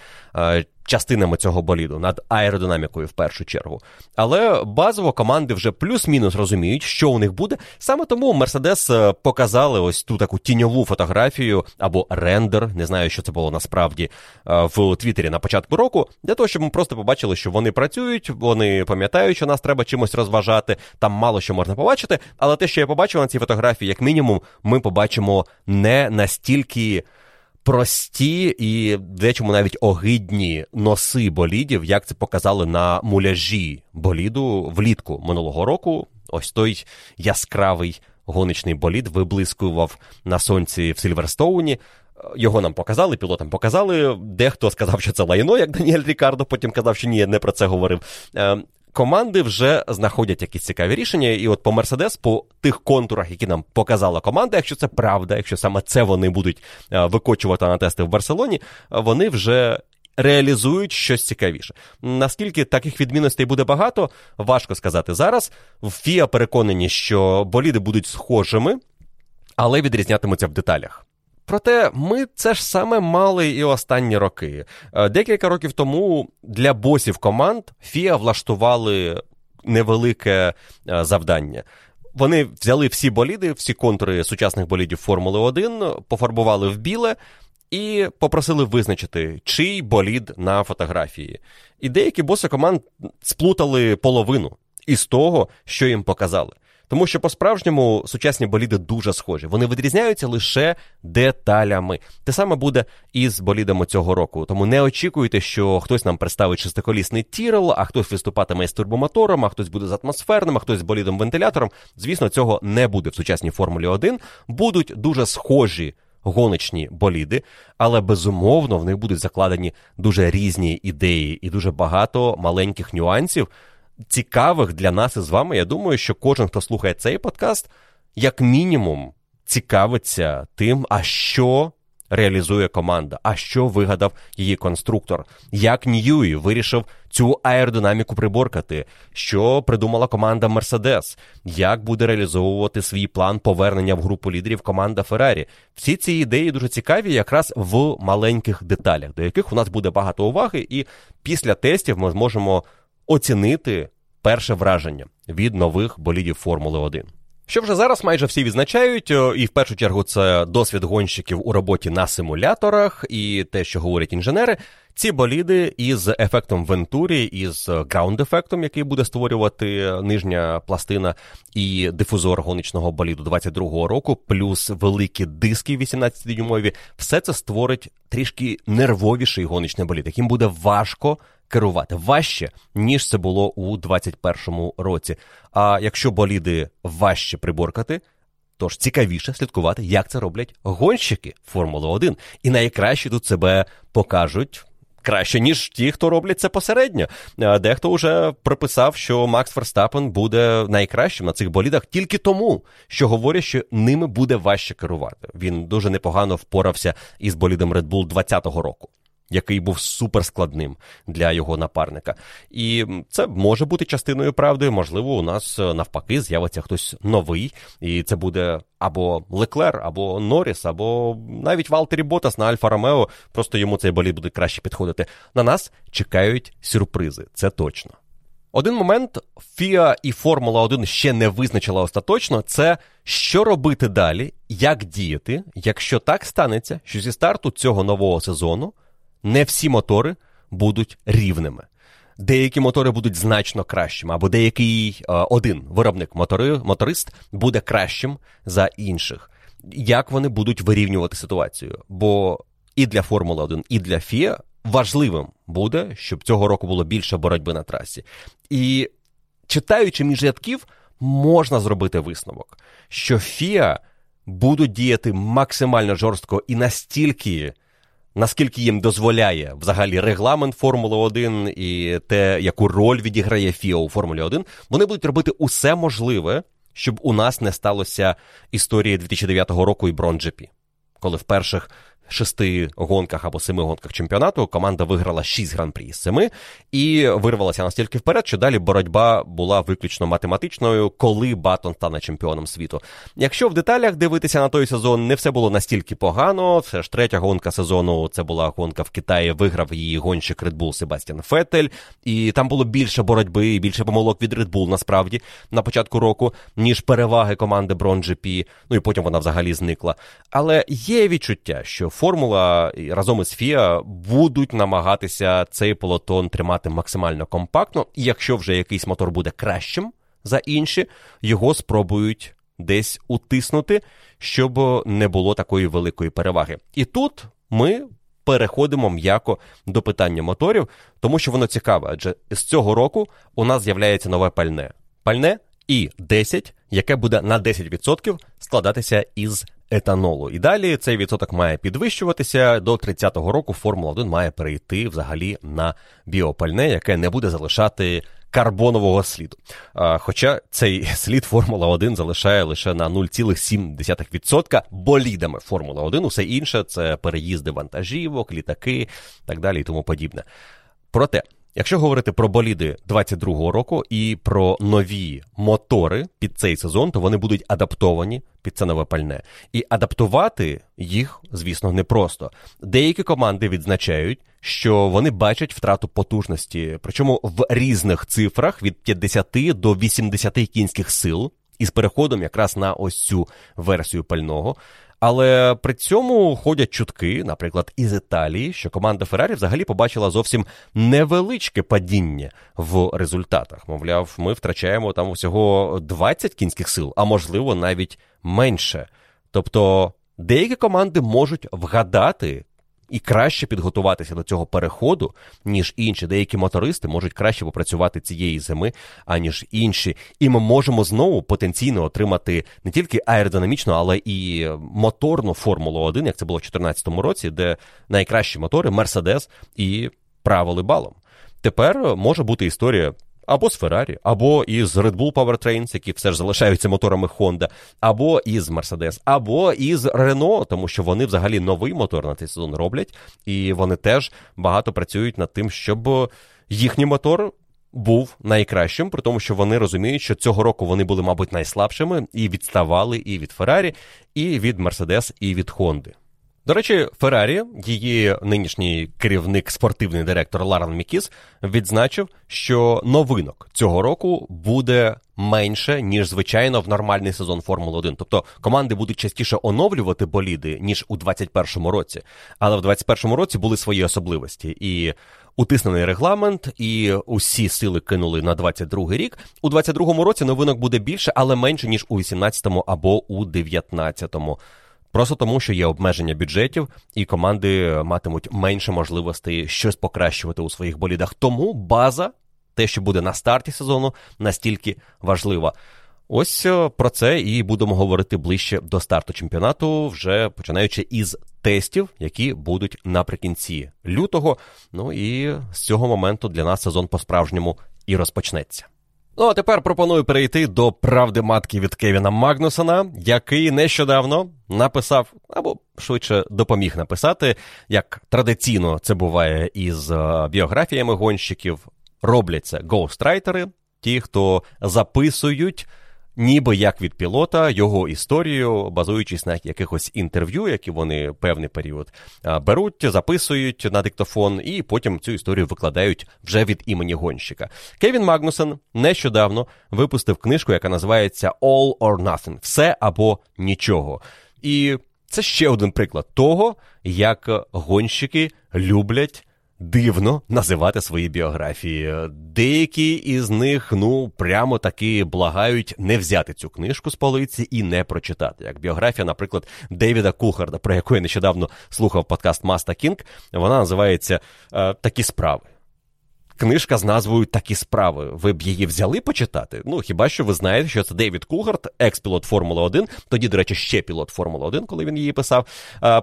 частинами цього боліду, над аеродинамікою в першу чергу. Але базово команди вже плюс-мінус розуміють, що у них буде, саме тому Mercedes показали ось ту таку тіньову фотографію, або рендер, не знаю, що це було насправді, в Твіттері на початку року, для того, щоб ми просто побачили, що вони працюють, вони пам'ятають, що нас треба чимось розважати, там мало що можна побачити, але те, що я побачив на цій фотографії, як мінімум, ми побачимо не настільки прості і дечому навіть огидні носи болідів, як це показали на муляжі боліду влітку минулого року. Ось той яскравий гоночний болід виблискував на сонці в Сільверстоуні. Його нам показали, пілотам показали. Дехто сказав, що це лайно, як Даніель Рікардо, потім казав, що ні, я не про це говорив. Команди вже знаходять якісь цікаві рішення, і от по Мерседес, по тих контурах, які нам показала команда, якщо це правда, якщо саме це вони будуть викочувати на тести в Барселоні, вони вже реалізують щось цікавіше. Наскільки таких відмінностей буде багато, важко сказати зараз. В ФІА переконані, що боліди будуть схожими, але відрізнятимуться в деталях. Проте ми це ж саме мали і останні роки. Декілька років тому для босів команд ФІА влаштували невелике завдання. Вони взяли всі боліди, всі контури сучасних болідів Формули 1, пофарбували в біле і попросили визначити, чий болід на фотографії. І деякі боси команд сплутали половину із того, що їм показали. Тому що по-справжньому сучасні боліди дуже схожі. Вони відрізняються лише деталями. Те саме буде і з болідами цього року. Тому не очікуйте, що хтось нам представить шестиколісний Тірел, а хтось виступатиме з турбомотором, а хтось буде з атмосферним, а хтось з болідом-вентилятором. Звісно, цього не буде в сучасній Формулі 1. Будуть дуже схожі гоночні боліди, але, безумовно, в них будуть закладені дуже різні ідеї і дуже багато маленьких нюансів, цікавих для нас із вами. Я думаю, що кожен, хто слухає цей подкаст, як мінімум цікавиться тим, а що реалізує команда, а що вигадав її конструктор, як Ньюї вирішив цю аеродинаміку приборкати, що придумала команда Mercedes, як буде реалізовувати свій план повернення в групу лідерів команда Ferrari. Всі ці ідеї дуже цікаві якраз в маленьких деталях, до яких у нас буде багато уваги, і після тестів ми зможемо оцінити перше враження від нових болідів Формули 1. Що вже зараз майже всі відзначають, і в першу чергу це досвід гонщиків у роботі на симуляторах і те, що говорять інженери, ці боліди із ефектом Вентурі, із граунд-ефектом, який буде створювати нижня пластина і дифузор гоночного боліду 22-го року, плюс великі диски 18-дюймові, все це створить трішки нервовіший гоночний болід, яким буде важко керувати, важче, ніж це було у 2021 році. А якщо боліди важче приборкати, тож цікавіше слідкувати, як це роблять гонщики Формули 1. І найкраще тут себе покажуть краще, ніж ті, хто роблять це посередньо. Дехто вже приписав, що Макс Ферстапен буде найкращим на цих болідах тільки тому, що говорять, що ними буде важче керувати. Він дуже непогано впорався із болідом Red Bull 20-го року, який був суперскладним для його напарника. І це може бути частиною правди. Можливо, у нас навпаки з'явиться хтось новий, і це буде або Леклер, або Норріс, або навіть Валтері Ботас на Альфа-Ромео. Просто йому цей болід буде краще підходити. На нас чекають сюрпризи, це точно. Один момент FIA і Формула-1 ще не визначила остаточно – це що робити далі, як діяти, якщо так станеться, що зі старту цього нового сезону не всі мотори будуть рівними. Деякі мотори будуть значно кращими, або деякий один виробник-моторист буде кращим за інших. Як вони будуть вирівнювати ситуацію? Бо і для Формули-1, і для FIA важливим буде, щоб цього року було більше боротьби на трасі. І читаючи між рядків, можна зробити висновок, що FIA будуть діяти максимально жорстко і настільки, наскільки їм дозволяє взагалі регламент Формули-1 і те, яку роль відіграє FIA у Формулі-1, вони будуть робити усе можливе, щоб у нас не сталося історії 2009 року і Brawn GP. Коли в перших 6 гонках або 7 гонках чемпіонату команда виграла 6 гран-прі з 7 і вирвалася настільки вперед, що далі боротьба була виключно математичною, коли Баттон стане чемпіоном світу. Якщо в деталях дивитися на той сезон, не все було настільки погано, все ж 3-я гонка сезону, це була гонка в Китаї, виграв її гонщик Red Bull Себастіан Фетель, і там було більше боротьби і більше помилок від Red Bull насправді на початку року, ніж переваги команди Brawn GP, ну і потім вона взагалі зникла. Але є відчуття, що Формула разом із FIA будуть намагатися цей пелотон тримати максимально компактно, і якщо вже якийсь мотор буде кращим за інші, його спробують десь утиснути, щоб не було такої великої переваги. І тут ми переходимо м'яко до питання моторів, тому що воно цікаве, адже з цього року у нас з'являється нове пальне. Пальне І10, яке буде на 10% складатися із етанолу. І далі цей відсоток має підвищуватися, до 30-го року Формула-1 має перейти взагалі на біопальне, яке не буде залишати карбонового сліду. Хоча цей слід Формула-1 залишає лише на 0,7% болідами Формула-1, усе інше – це переїзди вантажівок, літаки, так далі і тому подібне. Проте, якщо говорити про боліди 22-го року і про нові мотори під цей сезон, то вони будуть адаптовані під це нове пальне. І адаптувати їх, звісно, непросто. Деякі команди відзначають, що вони бачать втрату потужності, причому в різних цифрах від 50 до 80 кінських сил, із переходом якраз на ось цю версію пального. Але при цьому ходять чутки, наприклад, із Італії, що команда Феррарі взагалі побачила зовсім невеличке падіння в результатах. Мовляв, ми втрачаємо там усього 20 кінських сил, а можливо навіть менше. Тобто деякі команди можуть вгадати і краще підготуватися до цього переходу, ніж інші. Деякі мотористи можуть краще попрацювати цієї зими, аніж інші. І ми можемо знову потенційно отримати не тільки аеродинамічну, але і моторну Формулу-1, як це було в 2014 році, де найкращі мотори Mercedes і правили балом. Тепер може бути історія або з Ferrari, або із Red Bull Powertrains, які все ж залишаються моторами Honda, або із Mercedes, або із Renault, тому що вони взагалі новий мотор на цей сезон роблять, і вони теж багато працюють над тим, щоб їхній мотор був найкращим, при тому, що вони розуміють, що цього року вони були, мабуть, найслабшими, і відставали і від Ferrari, і від Mercedes, і від Honda. До речі, Феррарі, її нинішній керівник, спортивний директор Ларен Мікіс, відзначив, що новинок цього року буде менше, ніж, звичайно, в нормальний сезон Формули-1. Тобто команди будуть частіше оновлювати боліди, ніж у 2021 році. Але в 2021 році були свої особливості. І утиснений регламент, і усі сили кинули на 2022 рік. У 2022 році новинок буде більше, але менше, ніж у 2018 або у 2019 році. Просто тому, що є обмеження бюджетів, і команди матимуть менше можливостей щось покращувати у своїх болідах. Тому база, те, що буде на старті сезону, настільки важлива. Ось про це і будемо говорити ближче до старту чемпіонату, вже починаючи із тестів, які будуть наприкінці лютого. Ну і з цього моменту для нас сезон по-справжньому і розпочнеться. Ну, а тепер пропоную перейти до правди матки від Кевіна Магнуссена, який нещодавно написав, або швидше допоміг написати, як традиційно це буває із біографіями гонщиків, робляться гоустрайтери, ті, хто записують ніби як від пілота його історію, базуючись на якихось інтерв'ю, які вони певний період беруть, записують на диктофон і потім цю історію викладають вже від імені гонщика. Кевін Магнуссен нещодавно випустив книжку, яка називається «All or Nothing» – «Все або нічого». І це ще один приклад того, як гонщики люблять дивно називати свої біографії. Деякі із них, прямо таки благають не взяти цю книжку з полиці і не прочитати. Як біографія, наприклад, Девіда Кулхарда, про яку я нещодавно слухав подкаст «Маста Кінг», вона називається «Такі справи». Книжка з назвою «Такі справи». Ви б її взяли почитати? Хіба що ви знаєте, що це Девід Кулгард, екс-пілот Формули-1, тоді, до речі, ще пілот Формули-1, коли він її писав.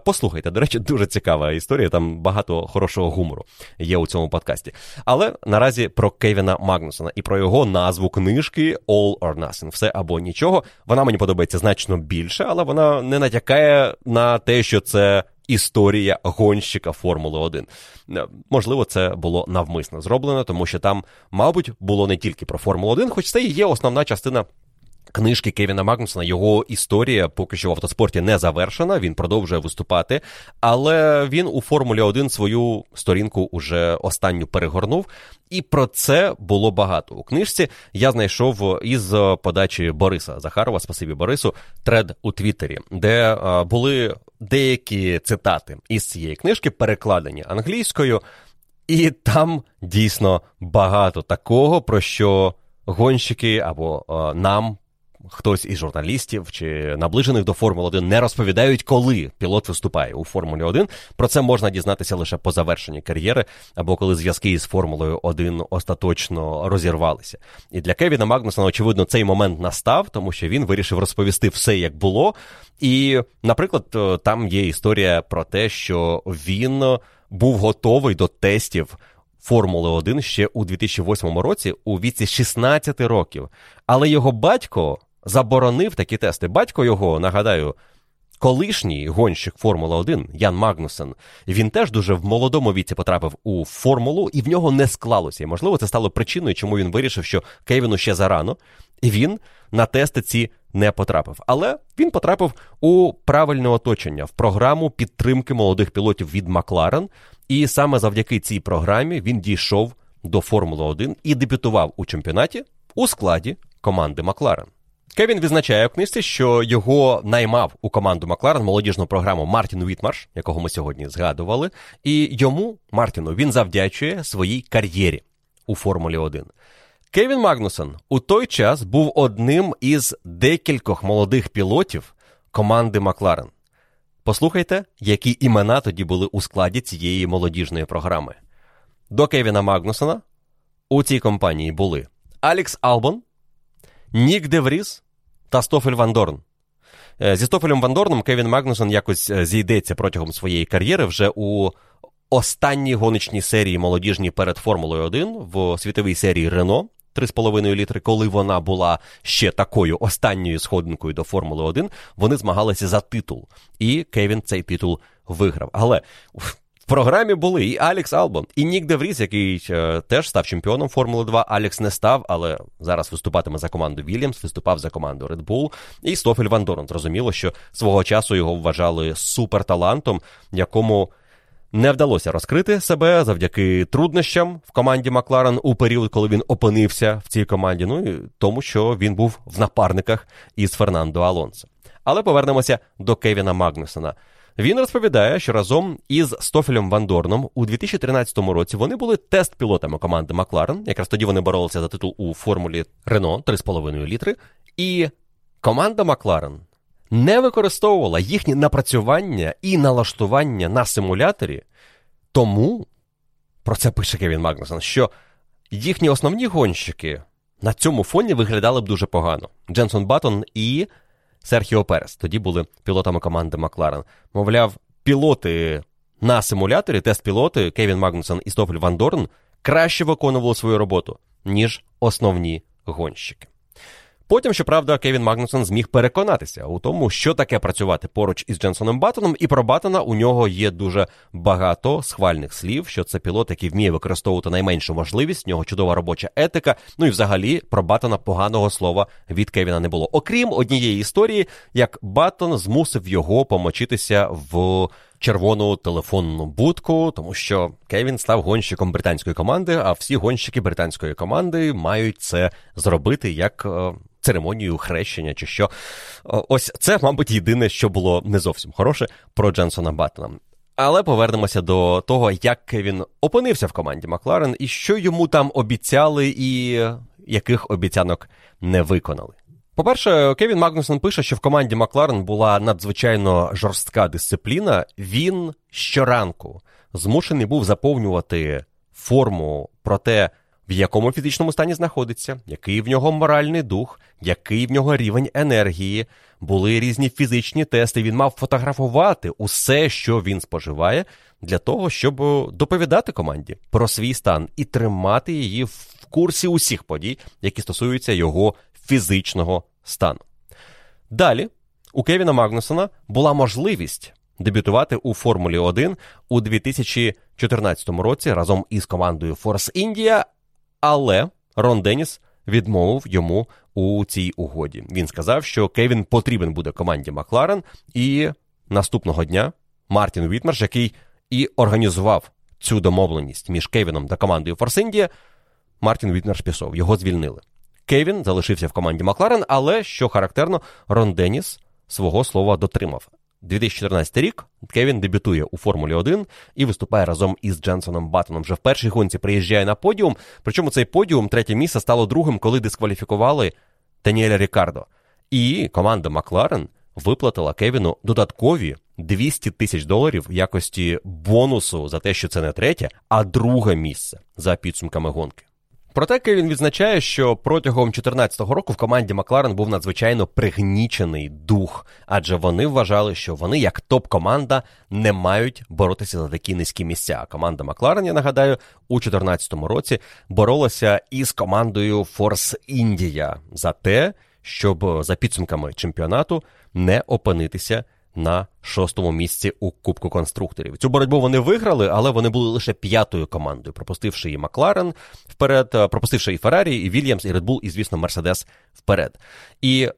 Послухайте, до речі, дуже цікава історія, там багато хорошого гумору є у цьому подкасті. Але наразі про Кевіна Магнуссена і про його назву книжки «All or Nothing» – «Все або нічого». Вона мені подобається значно більше, але вона не натякає на те, що це історія гонщика Формули-1. Можливо, це було навмисно зроблено, тому що там, мабуть, було не тільки про Формулу-1, хоч це і є основна частина книжки Кевіна Магнуссена. Його історія поки що в автоспорті не завершена, він продовжує виступати, але він у Формулі-1 свою сторінку уже останню перегорнув, і про це було багато. У книжці я знайшов із подачі Бориса Захарова, спасибі Борису, тред у Твіттері, де були деякі цитати із цієї книжки, перекладені англійською, і там дійсно багато такого, про що гонщики або нам хтось із журналістів чи наближених до Формули-1 не розповідають, коли пілот виступає у Формулі-1. Про це можна дізнатися лише по завершенні кар'єри, або коли зв'язки із Формулою-1 остаточно розірвалися. І для Кевіна Магнуссена, очевидно, цей момент настав, тому що він вирішив розповісти все, як було. І, наприклад, там є історія про те, що він був готовий до тестів Формули-1 ще у 2008 році у віці 16 років. Але його батько заборонив такі тести. Батько його, нагадаю, колишній гонщик Формули-1, Ян Магнуссен, він теж дуже в молодому віці потрапив у Формулу, і в нього не склалося. І, можливо, це стало причиною, чому він вирішив, що Кевіну ще зарано, і він на тести ці не потрапив. Але він потрапив у правильне оточення, в програму підтримки молодих пілотів від Макларен, і саме завдяки цій програмі він дійшов до Формули-1 і дебютував у чемпіонаті у складі команди Макларен. Кевін відзначає у книжці, що його наймав у команду Макларен молодіжну програму Мартін Вітмарш, якого ми сьогодні згадували, і йому, Мартіну, він завдячує своїй кар'єрі у Формулі-1. Кевін Магнуссен у той час був одним із декількох молодих пілотів команди Макларен. Послухайте, які імена тоді були у складі цієї молодіжної програми. До Кевіна Магнуссена у цій компанії були Алекс Албон, Нік де Вріс та Стофель Ван Дорн. Зі Стофелем Ван Дорном Кевін Магнуссен якось зійдеться протягом своєї кар'єри вже у останній гоночній серії молодіжній перед Формулою 1 в світовій серії Рено 3,5 літри, коли вона була ще такою останньою сходинкою до Формули 1, вони змагалися за титул. І Кевін цей титул виграв. Але в програмі були і Алекс Албон, і Нік де Вріс, який теж став чемпіоном Формули 2. Алекс не став, але зараз виступатиме за команду Williams, виступав за команду Red Bull. І Стофель Ван Дорн. Зрозуміло, що свого часу його вважали суперталантом, якому не вдалося розкрити себе завдяки труднощам в команді Макларен у період, коли він опинився в цій команді, ну і тому, що він був в напарниках із Фернандо Алонсо. Але повернемося до Кевіна Магнуссена. Він розповідає, що разом із Стофелем Ван Дорном у 2013 році вони були тест-пілотами команди Макларен. Якраз тоді вони боролися за титул у формулі Рено 3,5 літри. І команда Макларен не використовувала їхні напрацювання і налаштування на симуляторі, тому, про це пише Кевін Магнуссен, що їхні основні гонщики на цьому фоні виглядали б дуже погано. Дженсон Баттон і Серхіо Перес тоді були пілотами команди Макларен. Мовляв, пілоти на симуляторі, тест-пілоти Кевін Магнуссен і Стофель Ван Дорн краще виконували свою роботу, ніж основні гонщики. Потім, щоправда, Кевін Магнуссен зміг переконатися у тому, що таке працювати поруч із Дженсоном Баттоном, і про Баттона у нього є дуже багато схвальних слів, що це пілот, який вміє використовувати найменшу можливість, в нього чудова робоча етика, ну і взагалі про Баттона поганого слова від Кевіна не було. Окрім однієї історії, як Баттон змусив його помочитися в червону телефонну будку, тому що Кевін став гонщиком британської команди, а всі гонщики британської команди мають це зробити як церемонію хрещення чи що. Ось це, мабуть, єдине, що було не зовсім хороше про Дженсона Баттона. Але повернемося до того, як Кевін опинився в команді Макларен і що йому там обіцяли і яких обіцянок не виконали. По-перше, Кевін Магнуссен пише, що в команді Макларен була надзвичайно жорстка дисципліна. Він щоранку змушений був заповнювати форму про те, в якому фізичному стані знаходиться, який в нього моральний дух, який в нього рівень енергії. Були різні фізичні тести, він мав фотографувати усе, що він споживає, для того, щоб доповідати команді про свій стан і тримати її в курсі усіх подій, які стосуються його фізичного стану. Далі у Кевіна Магнуссена була можливість дебютувати у Формулі 1 у 2014 році разом із командою Force India, але Рон Деніс відмовив йому у цій угоді. Він сказав, що Кевін потрібен буде команді Макларен, і наступного дня Мартін Вітмарш, який і організував цю домовленість між Кевіном та командою Force India, Мартін Вітмарш пішов, його звільнили. Кевін залишився в команді Макларен, але, що характерно, Рон Деніс свого слова дотримав. 2014 рік Кевін дебютує у Формулі 1 і виступає разом із Дженсоном Баттоном. Вже в першій гонці приїжджає на подіум, причому цей подіум, третє місце, стало другим, коли дискваліфікували Даніеля Рікардо. І команда Макларен виплатила Кевіну додаткові $200,000 в якості бонусу за те, що це не третє, а друге місце за підсумками гонки. Проте Кевін відзначає, що протягом 2014 року в команді Макларен був надзвичайно пригнічений дух, адже вони вважали, що вони як топ-команда не мають боротися за такі низькі місця. А команда Макларен, я нагадаю, у 2014 році боролася із командою Force India за те, щоб за підсумками чемпіонату не опинитися на 6-му місці у Кубку конструкторів. Цю боротьбу вони виграли, але вони були лише 5-ю командою, пропустивши і Макларен вперед, пропустивши і Феррарі, і Вільямс, і Ред Булл, і, звісно, Мерседес вперед. І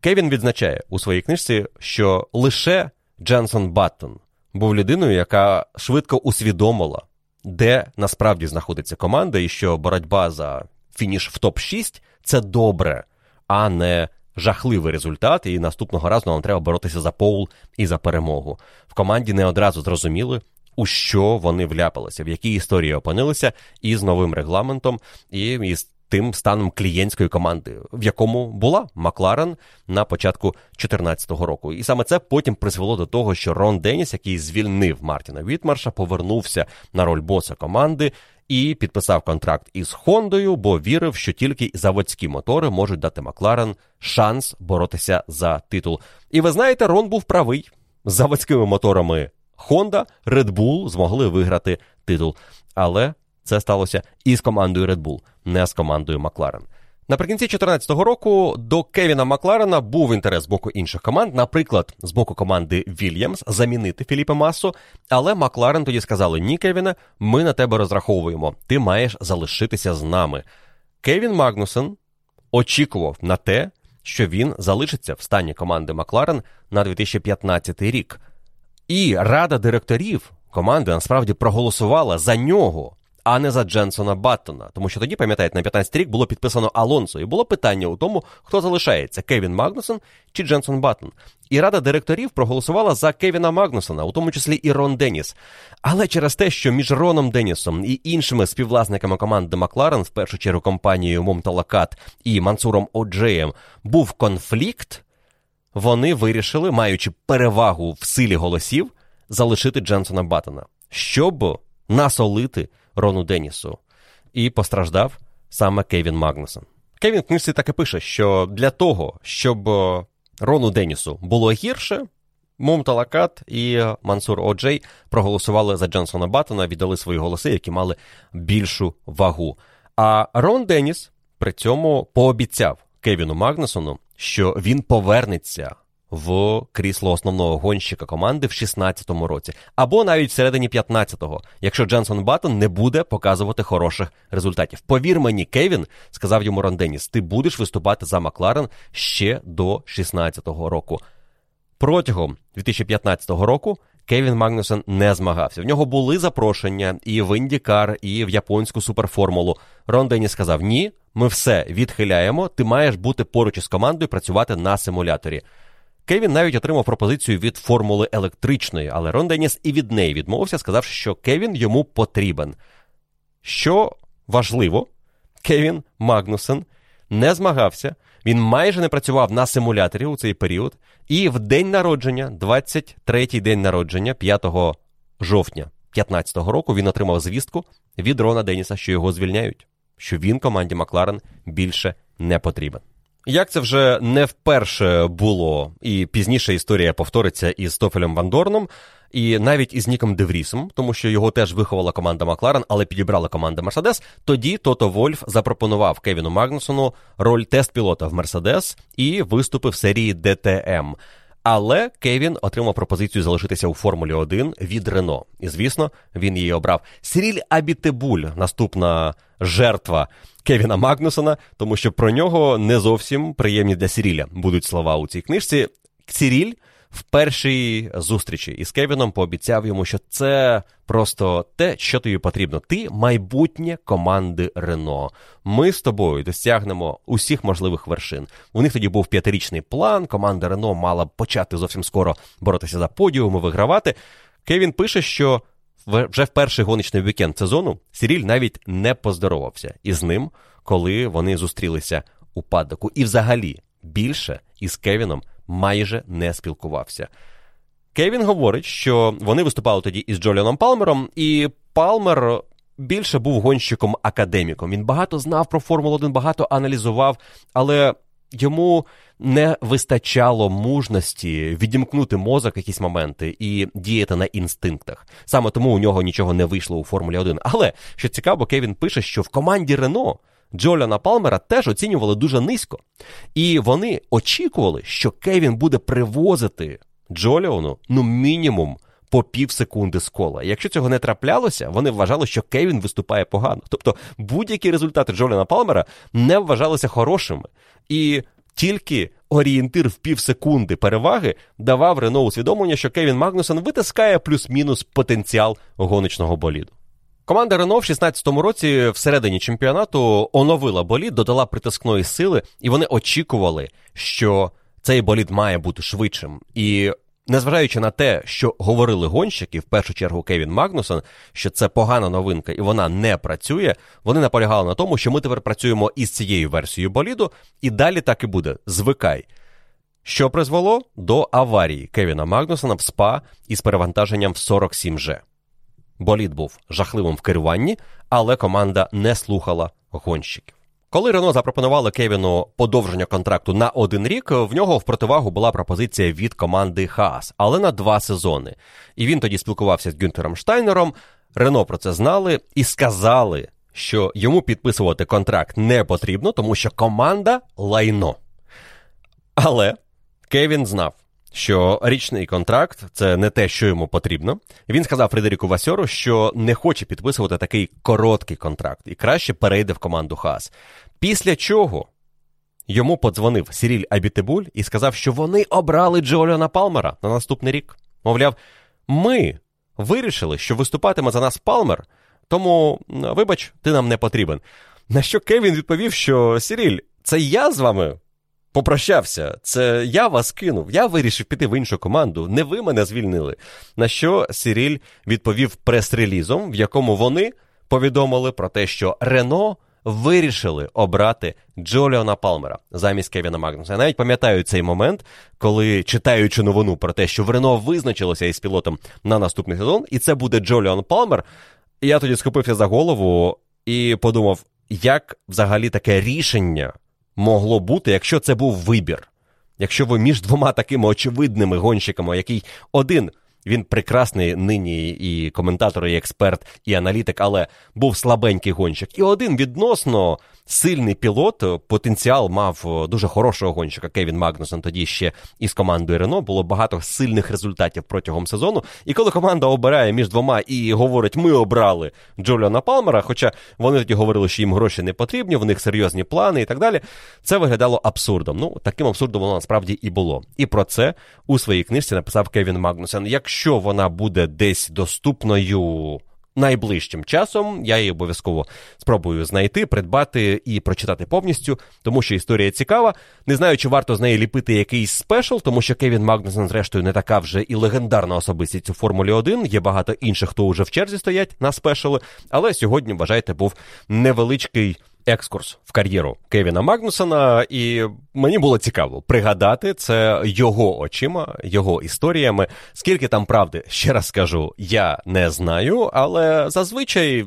Кевін відзначає у своїй книжці, що лише Дженсон Баттон був людиною, яка швидко усвідомила, де насправді знаходиться команда, і що боротьба за фініш в топ-6 – це добре, а не жахливий результат, і наступного разу нам треба боротися за поул і за перемогу. В команді не одразу зрозуміли, у що вони вляпалися, в якій історії опинилися, і з новим регламентом, і з тим станом клієнтської команди, в якому була Макларен на початку 2014 року. І саме це потім призвело до того, що Рон Деніс, який звільнив Мартіна Вітмарша, повернувся на роль боса команди і підписав контракт із Хондою, бо вірив, що тільки заводські мотори можуть дати Макларен шанс боротися за титул. І ви знаєте, Рон був правий. З заводськими моторами Honda, Red Bull змогли виграти титул. Але це сталося і з командою Red Bull, не з командою Макларен. Наприкінці 2014 року до Кевіна Макларена був інтерес з боку інших команд, наприклад, з боку команди Williams замінити Філіпе Массу, але Макларен тоді сказали: "Ні, Кевіне, ми на тебе розраховуємо, ти маєш залишитися з нами". Кевін Магнуссен очікував на те, що він залишиться в стані команди Макларен на 2015 рік. І рада директорів команди насправді проголосувала за нього, а не за Дженсона Баттона. Тому що тоді, пам'ятаєте, на 15 рік було підписано Алонсо. І було питання у тому, хто залишається – Кевін Магнуссен чи Дженсон Баттон. І рада директорів проголосувала за Кевіна Магнуссена, у тому числі і Рон Деніс. Але через те, що між Роном Денісом і іншими співвласниками команди Макларен, в першу чергу компанією Момталакат і Мансуром Оджеєм, був конфлікт, вони вирішили, маючи перевагу в силі голосів, залишити Дженсона Баттона, щоб насолити Рону Денісу. І постраждав саме Кевін Магнуссен. Кевін в книжці так і пише, що для того, щоб Рону Денісу було гірше, Момталакат і Мансур Оджей проголосували за Дженсона Баттона, віддали свої голоси, які мали більшу вагу. А Рон Деніс при цьому пообіцяв Кевіну Магнуссену, що він повернеться в крісло основного гонщика команди в 16-му році. Або навіть всередині 15-го, якщо Дженсон Баттон не буде показувати хороших результатів. "Повір мені, Кевін", сказав йому Рон Деніс, "ти будеш виступати за Макларен ще до 16-го року". Протягом 2015 року Кевін Магнуссен не змагався. В нього були запрошення і в індікар, і в японську суперформулу. Рон Деніс сказав: "Ні, ми все відхиляємо, ти маєш бути поруч із командою, працювати на симуляторі". Кевін навіть отримав пропозицію від формули електричної, але Рон Деніс і від неї відмовився, сказавши, що Кевін йому потрібен. Що важливо, Кевін Магнуссен не змагався, він майже не працював на симуляторі у цей період, і в день народження, 23-й день народження, 5 жовтня 2015 року, він отримав звістку від Рона Деніса, що його звільняють, що він команді Макларен більше не потрібен. Як це вже не вперше було, і пізніше історія повториться із Тофелем Ван Дорном, і навіть із Ніком де Врісом, тому що його теж виховала команда Макларен, але підібрала команда Мерседес, тоді Тото Вольф запропонував Кевіну Магнуссену роль тест-пілота в Мерседес і виступи в серії ДТМ. Але Кевін отримав пропозицію залишитися у Формулі 1 від Рено. І, звісно, він її обрав. Сіріль Абітебуль – наступна жертва Кевіна Магнуссена, тому що про нього не зовсім приємні для Сіріля будуть слова у цій книжці. Сіріль в першій зустрічі із Кевіном пообіцяв йому, що це просто те, що тобі потрібно. Ти майбутнє команди Рено. Ми з тобою досягнемо усіх можливих вершин. У них тоді був 5-річний план, команда Рено мала почати зовсім скоро боротися за подіум і вигравати. Кевін пише, що вже в перший гоночний вікенд сезону Сіріль навіть не поздоровався із ним, коли вони зустрілися у паддоку. І взагалі більше із Кевіном майже не спілкувався. Кевін говорить, що вони виступали тоді із Джоліоном Палмером, і Палмер більше був гонщиком-академіком. Він багато знав про Формулу-1, багато аналізував, але йому не вистачало мужності відімкнути мозок в якісь моменти і діяти на інстинктах. Саме тому у нього нічого не вийшло у Формулі-1. Але, що цікаво, Кевін пише, що в команді Рено Джоліона Палмера теж оцінювали дуже низько. І вони очікували, що Кевін буде привозити Джоліону, мінімум по пів секунди з кола. І якщо цього не траплялося, вони вважали, що Кевін виступає погано. Тобто будь-які результати Джоліона Палмера не вважалися хорошими. І тільки орієнтир в пів секунди переваги давав Рено усвідомлення, що Кевін Магнуссен витискає плюс-мінус потенціал гоночного боліду. Команда Рено в 16-му році всередині чемпіонату оновила болід, додала притискної сили, і вони очікували, що цей болід має бути швидшим. І Незважаючи на те, що говорили гонщики, в першу чергу Кевін Магнуссен, що це погана новинка і вона не працює, вони наполягали на тому, що ми тепер працюємо із цією версією боліду, і далі так і буде, звикай. Що призвело до аварії Кевіна Магнуссена в СПА із перевантаженням в 47G. Болід був жахливим в керуванні, але команда не слухала гонщиків. Коли Рено запропонували Кевіну подовження контракту на 1 рік, в нього в противагу була пропозиція від команди Haas, але на 2 сезони. І він тоді спілкувався з Гюнтером Штайнером, Рено про це знали і сказали, що йому підписувати контракт не потрібно, тому що команда лайно. Але Кевін знав, що річний контракт – це не те, що йому потрібно. Він сказав Фредеріку Васьору, що не хоче підписувати такий короткий контракт і краще перейде в команду Хаас. Після чого йому подзвонив Сіріль Абітебуль і сказав, що вони обрали Джоліона Палмера на наступний рік. Мовляв, ми вирішили, що виступатиме за нас Палмер, тому, вибач, ти нам не потрібен. На що Кевін відповів, що Сіріль, це я з вами попрощався, це я вас кинув, я вирішив піти в іншу команду, не ви мене звільнили. На що Сіріль відповів прес-релізом, в якому вони повідомили про те, що Рено вирішили обрати Джоліона Палмера замість Кевіна Магнуса. Я навіть пам'ятаю цей момент, коли, читаючи новину про те, що в Рено визначилося із пілотом на наступний сезон, і це буде Джоліон Палмер, я тоді схопився за голову і подумав, як взагалі таке рішення могло бути, якщо це був вибір. Якщо ви між двома такими очевидними гонщиками, який один, він прекрасний нині і коментатор, і експерт, і аналітик, але був слабенький гонщик. І один відносно сильний пілот, потенціал мав дуже хорошого гонщика Кевін Магнуссен, тоді ще із командою Рено, було багато сильних результатів протягом сезону. І коли команда обирає між двома і говорить, ми обрали Джоліона Палмера, хоча вони тоді говорили, що їм гроші не потрібні, в них серйозні плани і так далі, це виглядало абсурдом. Ну, таким абсурдом воно насправді і було. І про це у своїй книжці написав Кевін Магнуссен. Якщо вона буде десь доступною найближчим часом, я її обов'язково спробую знайти, придбати і прочитати повністю, тому що історія цікава. Не знаю, чи варто з неї ліпити якийсь спешл, тому що Кевін Магнуссен, зрештою, не така вже і легендарна особистість у Формулі 1. Є багато інших, хто вже в черзі стоять на спешли, але сьогодні, вважайте, був невеличкий екскурс в кар'єру Кевіна Магнуссена, і мені було цікаво пригадати це його очима, його історіями. Скільки там правди, ще раз скажу, я не знаю, але зазвичай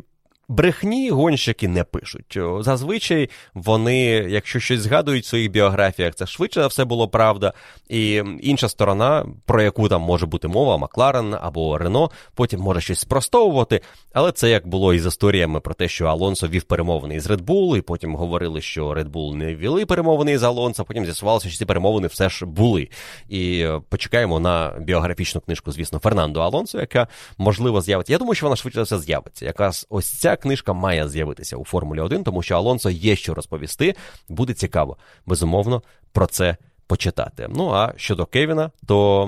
брехні гонщики не пишуть. Зазвичай вони, якщо щось згадують в своїх біографіях, це швидше за все було правда. І інша сторона, про яку там може бути мова, Макларен або Рено, потім може щось спростовувати. Але це як було і з історіями про те, що Алонсо вів перемовини із Red Bull, і потім говорили, що Red Bull не ввели перемовини з Алонсо, потім з'ясувалося, що ці перемовини все ж були. І почекаємо на біографічну книжку, звісно, Фернандо Алонсо, яка, можливо, з'явиться. Я думаю, що вона швидше за все з'явиться. Якраз ось ця книжка має з'явитися у Формулі 1, тому що Алонсо є що розповісти, буде цікаво, безумовно, про це почитати. Ну, а щодо Кевіна, то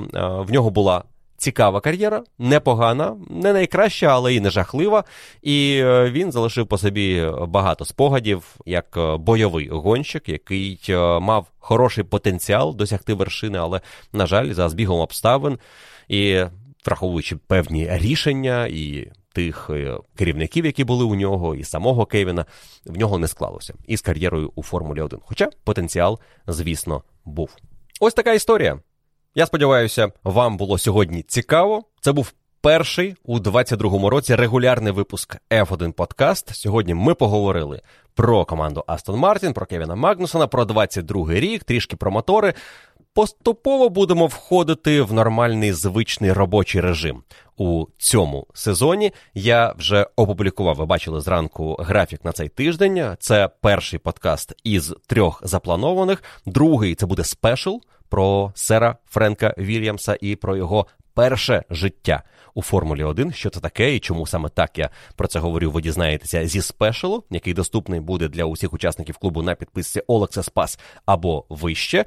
в нього була цікава кар'єра, непогана, не найкраща, але і не жахлива, і він залишив по собі багато спогадів, як бойовий гонщик, який мав хороший потенціал досягти вершини, але, на жаль, за збігом обставин і враховуючи певні рішення і тих керівників, які були у нього, і самого Кевіна, в нього не склалося із кар'єрою у Формулі 1. Хоча потенціал, звісно, був. Ось така історія. Я сподіваюся, вам було сьогодні цікаво. Це був перший у 22-му році регулярний випуск F1 Podcast. Сьогодні ми поговорили про команду Астон Мартін, про Кевіна Магнуссена, про 22-й рік, трішки про мотори. Поступово будемо входити в нормальний звичний робочий режим. У цьому сезоні я вже опублікував, ви бачили зранку графік на цей тиждень. це перший подкаст із 3 запланованих. Другий – це буде спешл про сера Френка Вільямса і про його перше життя у Формулі 1. Що це таке і чому саме так я про це говорю, ви дізнаєтеся зі спешелу, який доступний буде для усіх учасників клубу на підписці All-Access Pass або вище.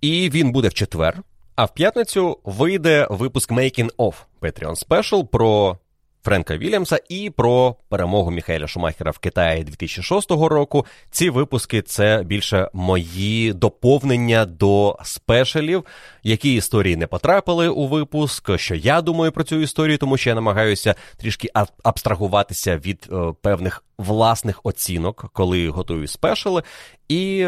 І він буде в четвер, а в п'ятницю вийде випуск Making of Patreon Special про Френка Вільямса і про перемогу Міхаеля Шумахера в Китаї 2006 року. Ці випуски – це більше мої доповнення до спешелів, які історії не потрапили у випуск, що я думаю про цю історію, тому що я намагаюся трішки абстрагуватися від певних власних оцінок, коли готую спешели. І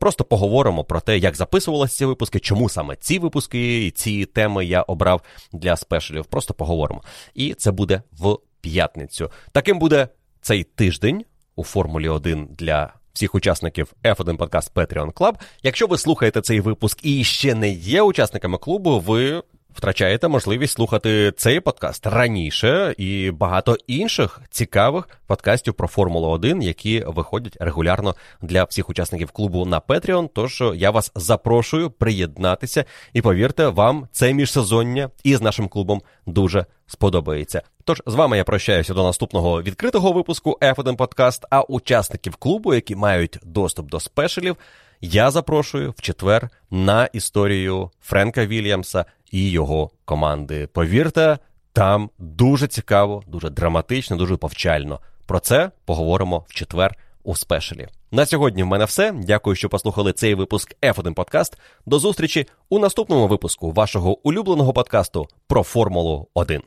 просто поговоримо про те, як записувалися ці випуски, чому саме ці випуски і ці теми я обрав для спешелів. Просто поговоримо. І це буде в п'ятницю. Таким буде цей тиждень у Формулі 1 для всіх учасників F1 Podcast Patreon Club. Якщо ви слухаєте цей випуск і ще не є учасниками клубу, ви втрачаєте можливість слухати цей подкаст раніше і багато інших цікавих подкастів про Формулу-1, які виходять регулярно для всіх учасників клубу на Patreon. Тож я вас запрошую приєднатися і, повірте, вам це міжсезоння із нашим клубом дуже сподобається. Тож, з вами я прощаюся до наступного відкритого випуску F1 Podcast, а учасників клубу, які мають доступ до спешелів, я запрошую в четвер на історію Френка Вільямса і його команди. Повірте, там дуже цікаво, дуже драматично, дуже повчально. Про це поговоримо в четвер у спешелі. На сьогодні в мене все. Дякую, що послухали цей випуск F1 Podcast. До зустрічі у наступному випуску вашого улюбленого подкасту про Формулу 1.